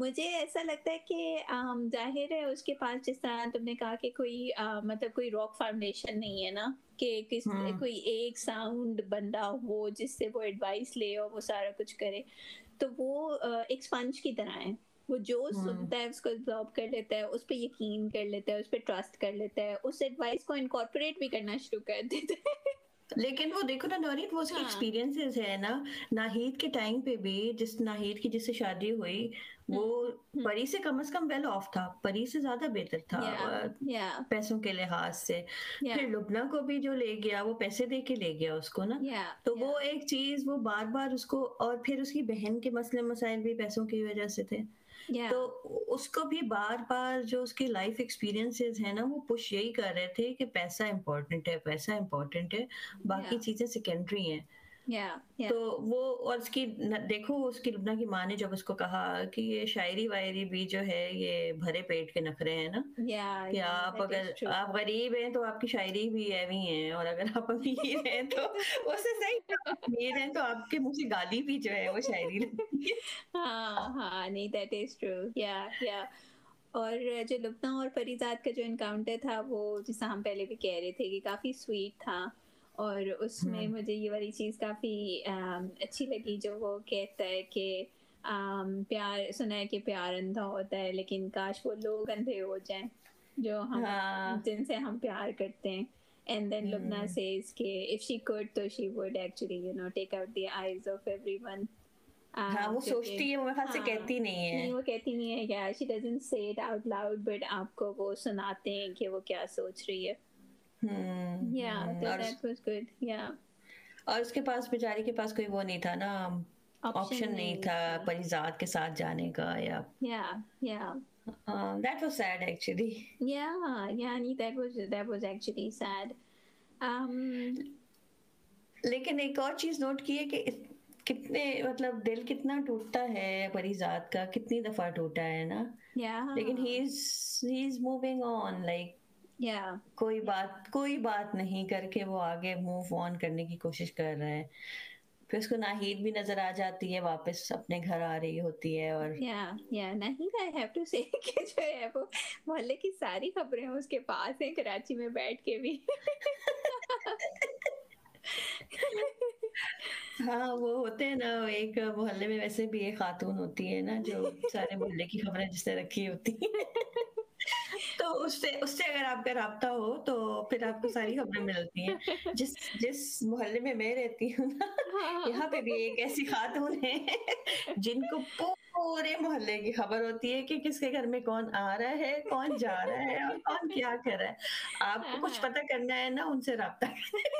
مجھے ایسا لگتا ہے کہ ظاہر ہے اس کے پاس, جس طرح تم نے کہا کہ کوئی مطلب کوئی راک فاؤنڈیشن نہیں ہے نا, کہ کس کوئی ایک ساؤنڈ بندہ ہو جس سے وہ ایڈوائس لے اور وہ سارا کچھ کرے, تو وہ ایک اسپنج کی طرح ہے, وہ جو سنتا ہے اس کو ابزارب کر لیتا ہے, اس پہ یقین کر لیتا ہے, اس پہ ٹرسٹ کر لیتا ہے, اس ایڈوائس کو انکارپوریٹ بھی کرنا شروع کر دیتا ہے. لیکن وہ دیکھو نا نورین, وہ اس کے ایکسپیرینسز ہے نا, ناہید کے ٹائم پہ بھی ناہید کی جس سے شادی ہوئی وہ پری سے کم از کم ویل آف تھا, پری سے زیادہ بہتر تھا پیسوں کے لحاظ سے. پھر لبنہ کو بھی جو لے گیا وہ پیسے دے کے لے گیا اس کو نا, تو وہ ایک چیز وہ بار بار اس کو, اور پھر اس کی بہن کے مسئلے مسائل بھی پیسوں کی وجہ سے تھے, تو اس کو بھی بار بار جو اس کی لائف ایکسپیرینسز ہیں نا وہ پش یہی کر رہے تھے کہ پیسہ امپورٹنٹ ہے, پیسہ امپورٹنٹ ہے, باقی چیزیں سیکنڈری ہیں. تو وہ, اور اس کی دیکھو اس کی لبنہ کی ماں نے جب اس کو کہا کہ یہ شاعری وائری بھی جو ہے یہ بھرے پیٹ کے نخرے ہیں نا, کہ آپ اگر آپ غریب ہیں تو آپ کی شاعری بھی ایوی ہیں, اور اگر آپ امیر ہیں تو اسے صحیح امیر ہیں تو آپ کے منہ سے گالی بھی جو ہے وہ شاعری لگتی ہے. ہاں نہیں, دیٹ از ٹرو. اور جو لبنہ اور پریزاد کا جو انکاؤنٹر تھا وہ جسے ہم پہلے بھی کہہ رہے تھے کہ کافی سویٹ تھا, اور اس میں مجھے یہ والی چیز کافی اچھی لگی جو وہ کہتا ہے کہ پیار, سنا ہے کہ پیار اندھا ہوتا ہے لیکن کاش وہ لوگ اندھے ہو جائیں جو ہم, جن سے ہم پیار کرتے ہیں. اینڈ دین لبنہ سیز کہ اف شی کوڈ تو she would actually you know take out the eyes of everyone. وہ سوچتی ہے, وہ میرے خیال سے کہتی نہیں ہے, وہ کہتی نہیں ہے, کیا she doesn't say it out loud but آپ کو وہ سناتے ہیں کہ وہ کیا سوچ رہی ہے. اور اس کے پاس بیچاری کے پاس کوئی وہ نہیں تھا نا آپشن نہیں تھا پریزاد کے ساتھ جانے کا یا that was sad actually. Yeah, that was actually sad. لیکن ایک اور چیز نوٹ کی ہے کہ کتنے مطلب دل کتنا ٹوٹتا ہے پریزاد کا, کتنی دفعہ ٹوٹا ہے نا, لیکن he is moving on, like کوئی بات نہیں کر کے وہ آگے موو آن کرنے کی کوشش کر رہے ہیں. پھر اس کو ناہید بھی نظر آ جاتی ہے, واپس اپنے گھر آ رہی ہوتی ہے, اور Nahid I have to say کہ جو ہے وہ محلے کی ساری خبریں اس کے پاس ہیں کراچی میں بیٹھ کے بھی. ہاں وہ ہوتے ہیں نا, ایک محلے میں ویسے بھی ایک خاتون ہوتی ہے نا جو سارے محلے کی خبریں جس نے رکھی ہوتی ہے, تو اس سے اگر آپ کا رابطہ ہو تو پھر آپ کو ساری خبریں ملتی ہیں. جس محلے میں میں رہتی ہوں نا, یہاں پہ بھی ایک ایسی خاتون ہے جن کو پورے محلے کی خبر ہوتی ہے کہ کس کے گھر میں کون آ رہا ہے, کون جا رہا ہے اور کون کیا کر رہا ہے. آپ کو کچھ پتہ کرنا ہے نا, ان سے رابطہ کریں.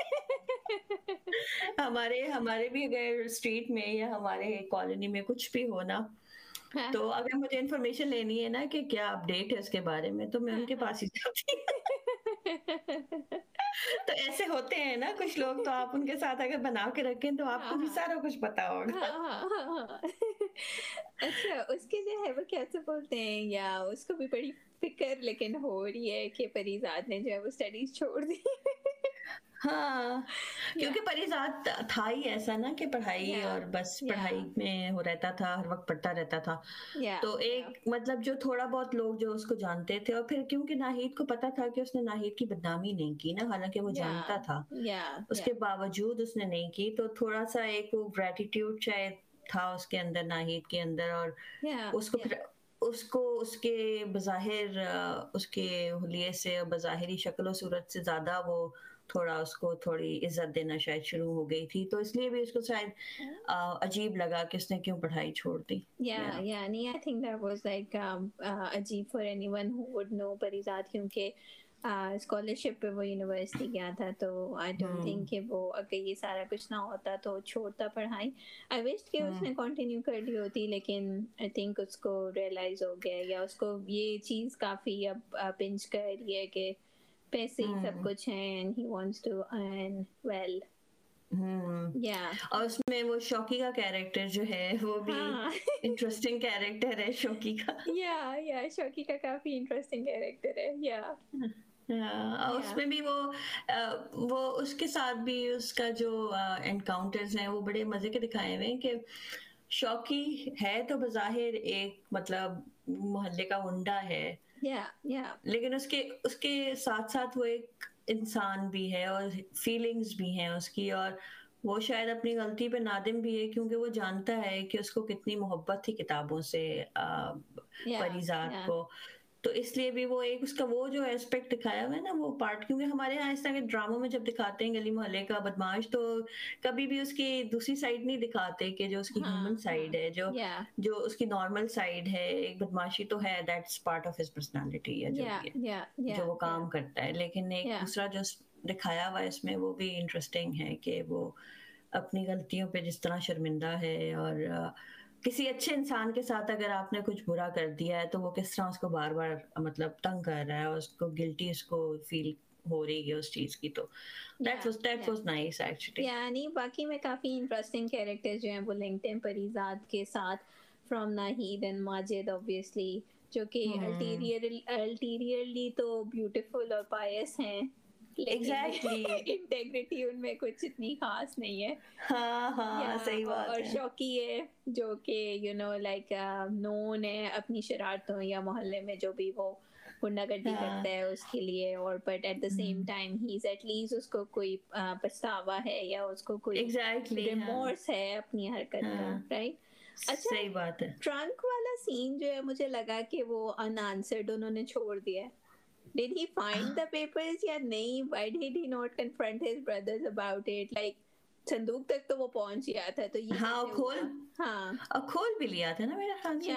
ہمارے بھی اگر اسٹریٹ میں یا ہمارے کالونی میں کچھ بھی ہونا, تو اگر مجھے انفارمیشن لینی ہے نا کہ کیا اپڈیٹ ہے اس کے بارے میں, تو میں ان کے پاس ہی جاتی ہوں. تو ایسے ہوتے ہیں نا کچھ لوگ, تو آپ ان کے ساتھ اگر بنا کے رکھیں تو آپ کو بھی سارا کچھ پتا ہوگا. اچھا اس کے جو ہے وہ کیسے بولتے ہیں, یا اس کو بھی بڑی فکر لیکن ہو رہی ہے کہ پریزاد نے جو ہے وہ اسٹڈیز چھوڑ دی. ہاں کیونکہ پریزاد تھا ہی ایسا نا کہ پڑھائی اور بس پڑھائی میں وہ رہتا تھا, ہر وقت پڑھتا رہتا تھا. تو ایک مطلب جو تھوڑا بہت لوگ جو اس کو جانتے تھے, اور پھر کیونکہ ناہید کو پتا تھا کہ اس نے ناہید کی بدنامی نہیں کی نا, حالانکہ وہ جانتا تھا, اس کے باوجود اس نے نہیں کی. تو تھوڑا سا ایک وہ گریٹیٹیوڈ شاید تھا اس کے اندر, ناہید کے اندر, اور اس کو اس کے بظاہر اس کے حلیے سے بظاہری شکل و صورت سے زیادہ وہ تھوڑا اس کو تھوڑی عزت دینا شاید شروع ہو گئی تھی, تو اس لیے بھی اس کو شاید عجیب لگا کہ اس نے کیوں پڑھائی چھوڑ دی. یعنی I think that was like عجیب for anyone who would know Parizaad, کیونکہ اسکالرشپ پہ وہ یونیورسٹی گیا تھا, تو آئی ڈونٹ تھنک کہ وہ اگر یہ سارا کچھ نہ ہوتا تو چھوڑتا پڑھائی. آئی وش کہ اس نے کنٹینیو کر لی ہوتی, لیکن آئی تھنک اس کو ریئلائز ہو گیا, یا اس کو یہ چیز کافی اب پنچ کر رہی ہے کہ پیسے ہی سب کچھ ہیں, and he wants to earn well. اور اس میں وہ شوقی کا کیریکٹر جو ہے وہ بھی انٹرسٹنگ کیریکٹر ہے. شوقی کا شوقی کا کافی انٹرسٹنگ کیریکٹر ہے. اور اس میں بھی وہ اس کے ساتھ بھی اس کا جو انکاؤنٹرز ہیں وہ بڑے مزے کے دکھائے ہوئے ہیں, کہ شوقی ہے تو بظاہر ایک مطلب محلے کا گنڈا ہے, لیکن اس کے ساتھ ساتھ وہ ایک انسان بھی ہے اور فیلنگز بھی ہیں اس کی, اور وہ شاید اپنی غلطی پہ نادم بھی ہے کیونکہ وہ جانتا ہے کہ اس کو کتنی محبت تھی کتابوں سے پریزاد کو, تو اس لیے بھی وہ ایک اس کا وہ جو اسپیکٹ دکھایا ہوا ہے نا وہ پارٹ. کیونکہ ہمارے یہاں اس طرح کے ڈراموں میں جب دکھاتے ہیں گلی محلے کا بدمعاش, تو کبھی بھی اس کی دوسری سائیڈ نہیں دکھاتے کہ جو اس کی ہیومن سائیڈ ہے, جو اس کی نارمل سائیڈ ہے. ایک بدمعاشی تو ہے, that's part of his personality ہے جو وہ کام کرتا ہے, لیکن ایک دوسرا جو دکھایا ہوا ہے اس میں وہ بھی انٹرسٹنگ ہے کہ وہ اپنی غلطیوں پہ جس طرح شرمندہ ہے, اور کسی اچھے انسان کے ساتھ اگر آپ نے کچھ برا کر دیا ہے تو وہ کس طرح اس کو بار بار مطلب تنگ کر رہا ہے, اور اس کو گلٹی اس کو فیل ہو رہی ہے اس چیز کی. تو that was nice actually. یعنی باقی میں کافی انٹرسٹنگ کیریکٹر جو ہیں وہ لنکڈ ہیں پریزاد کے ساتھ, from Nahid and Majid obviously, جو کہ ulteriorly تو بیوٹیفل اور پائس ہیں, انٹیگریٹی ان میں کچھ اتنی خاص نہیں ہے. اور شوقی ہے جو کہ یو نو لائک نون ہے اپنی شرارتوں یا محلے میں جو بھی وہ گنڈا گردی کرتا ہے اس کے لیے, اور but at the same time he is at least اس کو کوئی پچھتاوا ہے یا اس کو کوئی ریمورس ہے اپنی حرکت کا, رائٹ. اچھا صحیح بات ہے. ٹرنک والا سین جو ہے مجھے لگا کہ وہ ان آنسرڈ انہوں نے چھوڑ دیا ہے. Did he find the papers or not? Why did he not confront his brothers about it? Like, صندوق تک تو وہ پہنچ گیا تھا, تو کھول بھی لیا تھا نا میرا خیال سے.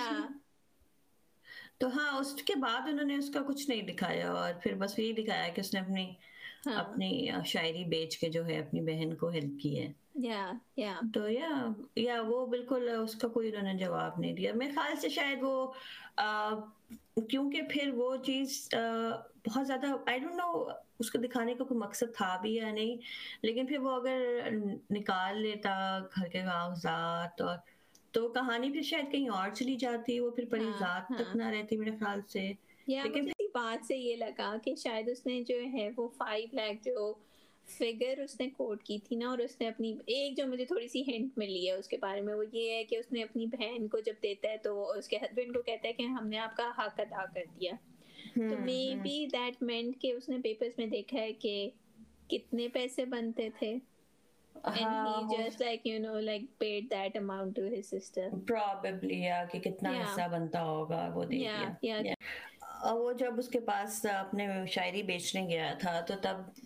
تو ہاں اس کے بعد انہوں نے اس کا کچھ نہیں دکھایا, اور پھر بس یہی دکھایا کہ اس نے اپنی شاعری بیچ کے جو ہے اپنی بہن کو ہیلپ کی ہے. تو یا وہ بالکل اس کا کوئی انہوں نے جواب نہیں دیا میرے خیال سے. شاید وہ کیونکہ پھر وہ چیز بہت زیادہ آئی ڈونٹ نو اس کو دکھانے کا کوئی مقصد تھا بھی یا نہیں, لیکن پھر وہ اگر نکال لیتا گھر کے کاغذات اور تو کہانی پھر شاید کہیں اور چلی جاتی, وہ پھر پریزاد تک نہ رہتی میرے خیال سے. لیکن بات سے یہ لگا کہ شاید اس نے جو ہے وہ 5 لاکھ جو فگر اس نے کوٹ کی تھی نا, اور اس نے اپنی ایک جو مجھے تھوڑی سی ہنٹ ملی ہے اس کے بارے میں, وہ یہ ہے کہ اس نے اپنی بہن کو جب دیتا ہے تو وہ اس کے ہسبینڈ کو کہتا ہے کہ ہم نے آپ کا حق ادا کر دیا. تو مے بی دیٹ مینٹ کہ اس نے پیپرز میں دیکھا ہے کہ کتنے پیسے بنتے تھے, and he just like you know like paid that amount to his sister probably. کہ کتنا حصہ بنتا ہوگا وہ دیکھ لیا. وہ جب اس کے پاس اپنے شاعری بیچنے گیا تھا تو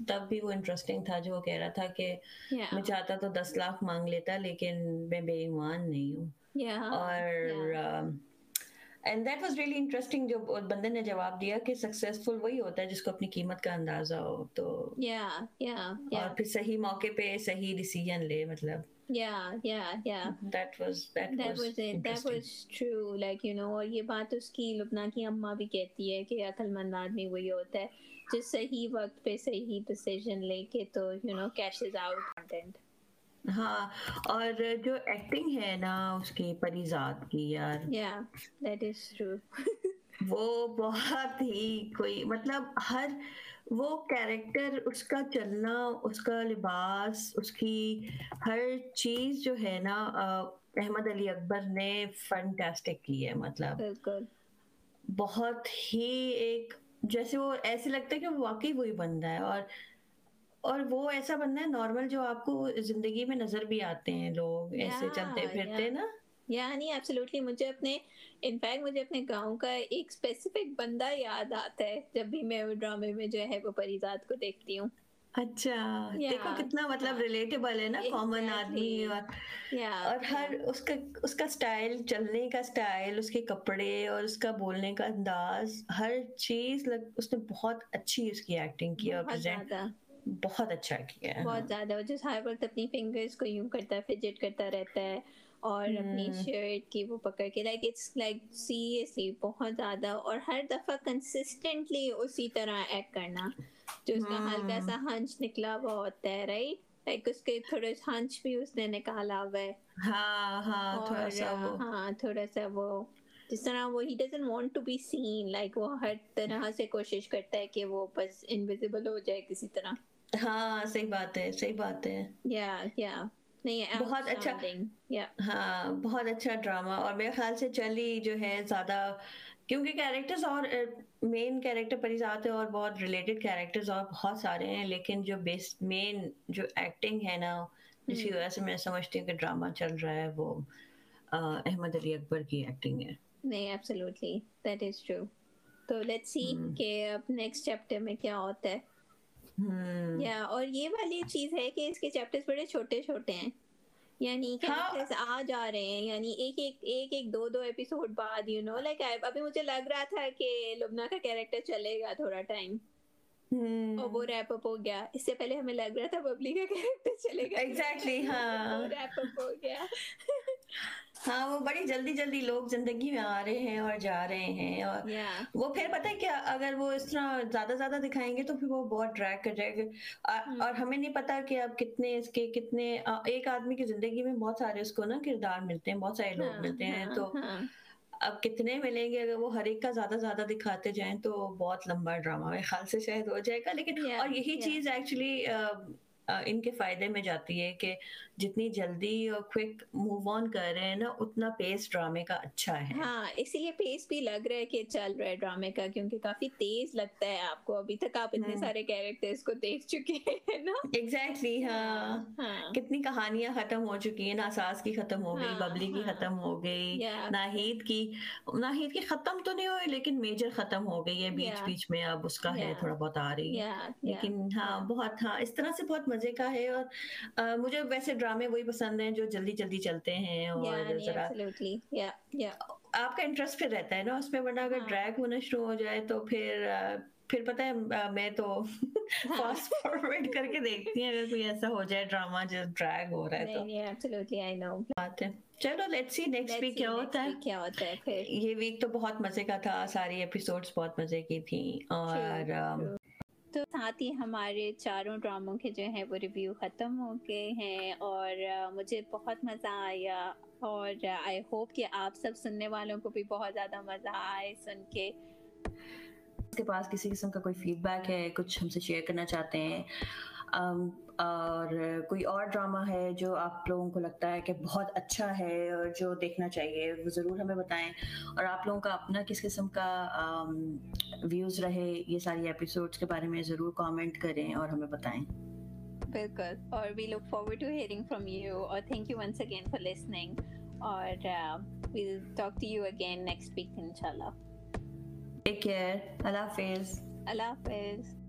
تب بھی وہ انٹرسٹنگ تھا جو وہ کہہ رہا تھا کہ میں چاہتا تو 10 لاکھ مانگ لیتا لیکن میں بے ایمان نہیں ہوں. اور and that was really interesting جو بندے نے جواب دیا کہ سکسیسفل وہی ہوتا ہے جس کو اپنی قیمت کا اندازہ ہو, تو اور پھر صحیح موقع پہ صحیح ڈیسیژن لے, مطلب that was true like you know. اور یہ بات اس کی لبنا کی اماں بھی کہتی ہے کہ عقل مند آدمی وہی ہوتا ہے جو صحیح وقت پہ صحیح ڈیسیژن لے کے تو you know cashes out content. ہاں, اور جو ایکٹنگ ہے نا اس کی پریزاد کی, یار that is true, وہ بہت ہی کوئی مطلب ہر وہ کیریکٹر, اس کا چلنا, اس کا لباس, اس کی ہر چیز جو ہے نا احمد علی اکبر نے فینٹاسٹک کی ہے. مطلب بالکل بہت ہی ایک جیسے وہ ایسے لگتا ہے کہ واقعی وہی بندہ ہے, اور وہ ایسا بندہ ہے نارمل جو آپ کو زندگی میں نظر بھی آتے ہیں لوگ ایسے چلتے پھرتے نا. یعنی ایبسلیوٹلی مجھے اپنے گاؤں کا ایک اسپیسیفک بندہ یاد آتا ہے جب بھی میں ڈرامے میں جو ہے وہ پریزاد کو دیکھتی ہوں. اچھا دیکھو کتنا مطلب ریلیٹیبل ہے نا, کامن آدمی, اور ہر اس کا اسٹائل, چلنے کا اسٹائل, اس کے کپڑے اور اس کا بولنے کا انداز, ہر چیز اس نے بہت اچھی اس کی ایکٹنگ کی اور پریزنٹ بہت اچھا کیا ہے, بہت زیادہ. وہ جس ہر وقت اپنی فنگرز کو یوں کرتا ہے, فجٹ کرتا رہتا ہے اور اپنی شرٹ کی وہ پکڑ کے لائک اٹس لائک سیریسلی بہت زیادہ, اور ہر دفعہ کنسسٹنٹلی اسی طرح ایکٹ کرنا جو اس کا ہلکا سا ہنچ نکلا ہوا ہوتا ہے رائٹ, لائک اس کے تھوڑے ہنچ بھی اس نے نکالا ہوا ہے. تھوڑا سا وہ جس طرح وہ he doesn't want to be seen, like وہ ہر طرح سے کوشش کرتا ہے کہ وہ بس انویزیبل ہو جائے کسی طرح. ہاں صحیح بات ہے نہیں بہت اچھا ڈرامہ, اور میرے خیال سے چلی جو ہے زیادہ کیونکہ کیریکٹرز اور مین کیریکٹر پریزاد ہے اور بہت ریلیٹڈ کیریکٹرز اور بہت سارے ہیں, لیکن جو بیس مین جو ایکٹنگ ہے نا جس کی وجہ سے میں سمجھتی ہوں کہ ڈرامہ چل رہا ہے وہ احمد علی اکبر کی ایکٹنگ ہے. نہیں ایبسلیوٹلی دیٹ از ٹرو. تو لیٹس سی کہ اب نیکسٹ چیپٹر میں کیا ہوتا ہے. اور یہ والی چیز ہے کہ اس کے چیپٹرز بڑے چھوٹے چھوٹے ہیں, یعنی کیریکٹرز آ جا رہے ہیں, یعنی ایک دو ایپیسوڈ بعد یو نو لائک ابھی مجھے لگ رہا تھا کہ لبنہ کا کیریکٹر چلے گا تھوڑا ٹائم اور وہ ریپ اپ ہو گیا. اس سے پہلے ہمیں لگ رہا تھا ببلی کا کیریکٹر چلے گا, ایگزیکٹلی ریپ اپ ہو گیا. ہاں وہ بڑی جلدی جلدی لوگ زندگی میں آ رہے ہیں اور جا رہے ہیں, اور وہ پھر پتہ ہے کیا اگر وہ اس طرح زیادہ دکھائیں گے تو پھر وہ بہت ڈریگ کر جائے گا, اور ہمیں نہیں پتا کہ اب کتنے ایک آدمی کی زندگی میں بہت سارے اس کو نا کردار ملتے ہیں, بہت سارے لوگ ملتے ہیں, تو اب کتنے ملیں گے. اگر وہ ہر ایک کا زیادہ دکھاتے جائیں تو بہت لمبا ڈرامہ میرے خیال سے شاید ہو جائے گا. لیکن اور یہی چیز ایکچولی ان کے فائدے میں جاتی ہے کہ جتنی جلدی اور کوئک موو آن کر رہے ہیں نا اتنا پیس ڈرامے کا اچھا ہے. ہاں اسی لیے پیس بھی لگ رہا ہے کہ چل رہا ہے ڈرامے کا, کیونکہ کافی تیز لگتا ہے آپ کو, ابھی تک آپ اتنے سارے کیریکٹرز کو دیکھ چکے ہیں نا. ایگزیکٹلی ہاں کتنی کہانیاں ختم ہو چکی ہیں, ناساز کی ختم ہو گئی, ببلی کی ختم ہو گئی, ناہید کی ختم تو نہیں ہوئی لیکن میجر ختم ہو گئی ہے, بیچ میں اب اس کا ہے تھوڑا بہت آ رہی ہے, لیکن بہت اس طرح سے بہت مزے کا ہے. اور مجھے ویسے ڈرامے وہی پسند ہیں جو جلدی جلدی چلتے ہیں, اور ذرا آپ کا انٹرسٹ پھر رہتا ہے نا اس میں, ورنہ اگر ڈریگ ہونا شروع ہو جائے تو پھر پھر پتہ ہے میں تو فاسٹ فارورڈ کر کے دیکھتی ہوں اگر کوئی ایسا ہو جائے ڈرامہ جو ڈریگ ہو رہا ہے تو. نہیں ایبسلیٹلی آئی نو بات ہے. چلو لیٹس سی نیکسٹ ویک کیا ہوتا ہے. پھر یہ ویک تو بہت مزے کا تھا, ساری ایپیسوڈز بہت مزے کی تھیں. اور تو ساتھ ہی ہمارے چاروں ڈراموں کے جو ہیں وہ ریویو ختم ہو گئے ہیں, اور مجھے بہت مزہ آیا, اور آئی ہوپ کہ آپ سب سننے والوں کو بھی بہت زیادہ مزہ آئے سن کے. اس کے پاس کسی قسم کا کوئی فیڈ بیک ہے, کچھ ہم سے شیئر کرنا چاہتے ہیں, اور کوئی اور ڈرامہ ہے جو آپ لوگوں کو لگتا ہے کہ بہت اچھا ہے اور جو دیکھنا چاہیے, وہ ضرور ہمیں بتائیں. اور آپ لوگوں کا اپنا کس قسم کا ویوز رہے یہ ساری ایپیسوڈز کے بارے میں ضرور کامنٹ کریں اور ہمیں بتائیں. بالکل, اور we look forward to hearing from you, اور thank you once again for listening, اور we will talk to you again next week انشاءاللہ. ٹیک کیئر, اللہ حافظ. اللہ حافظ.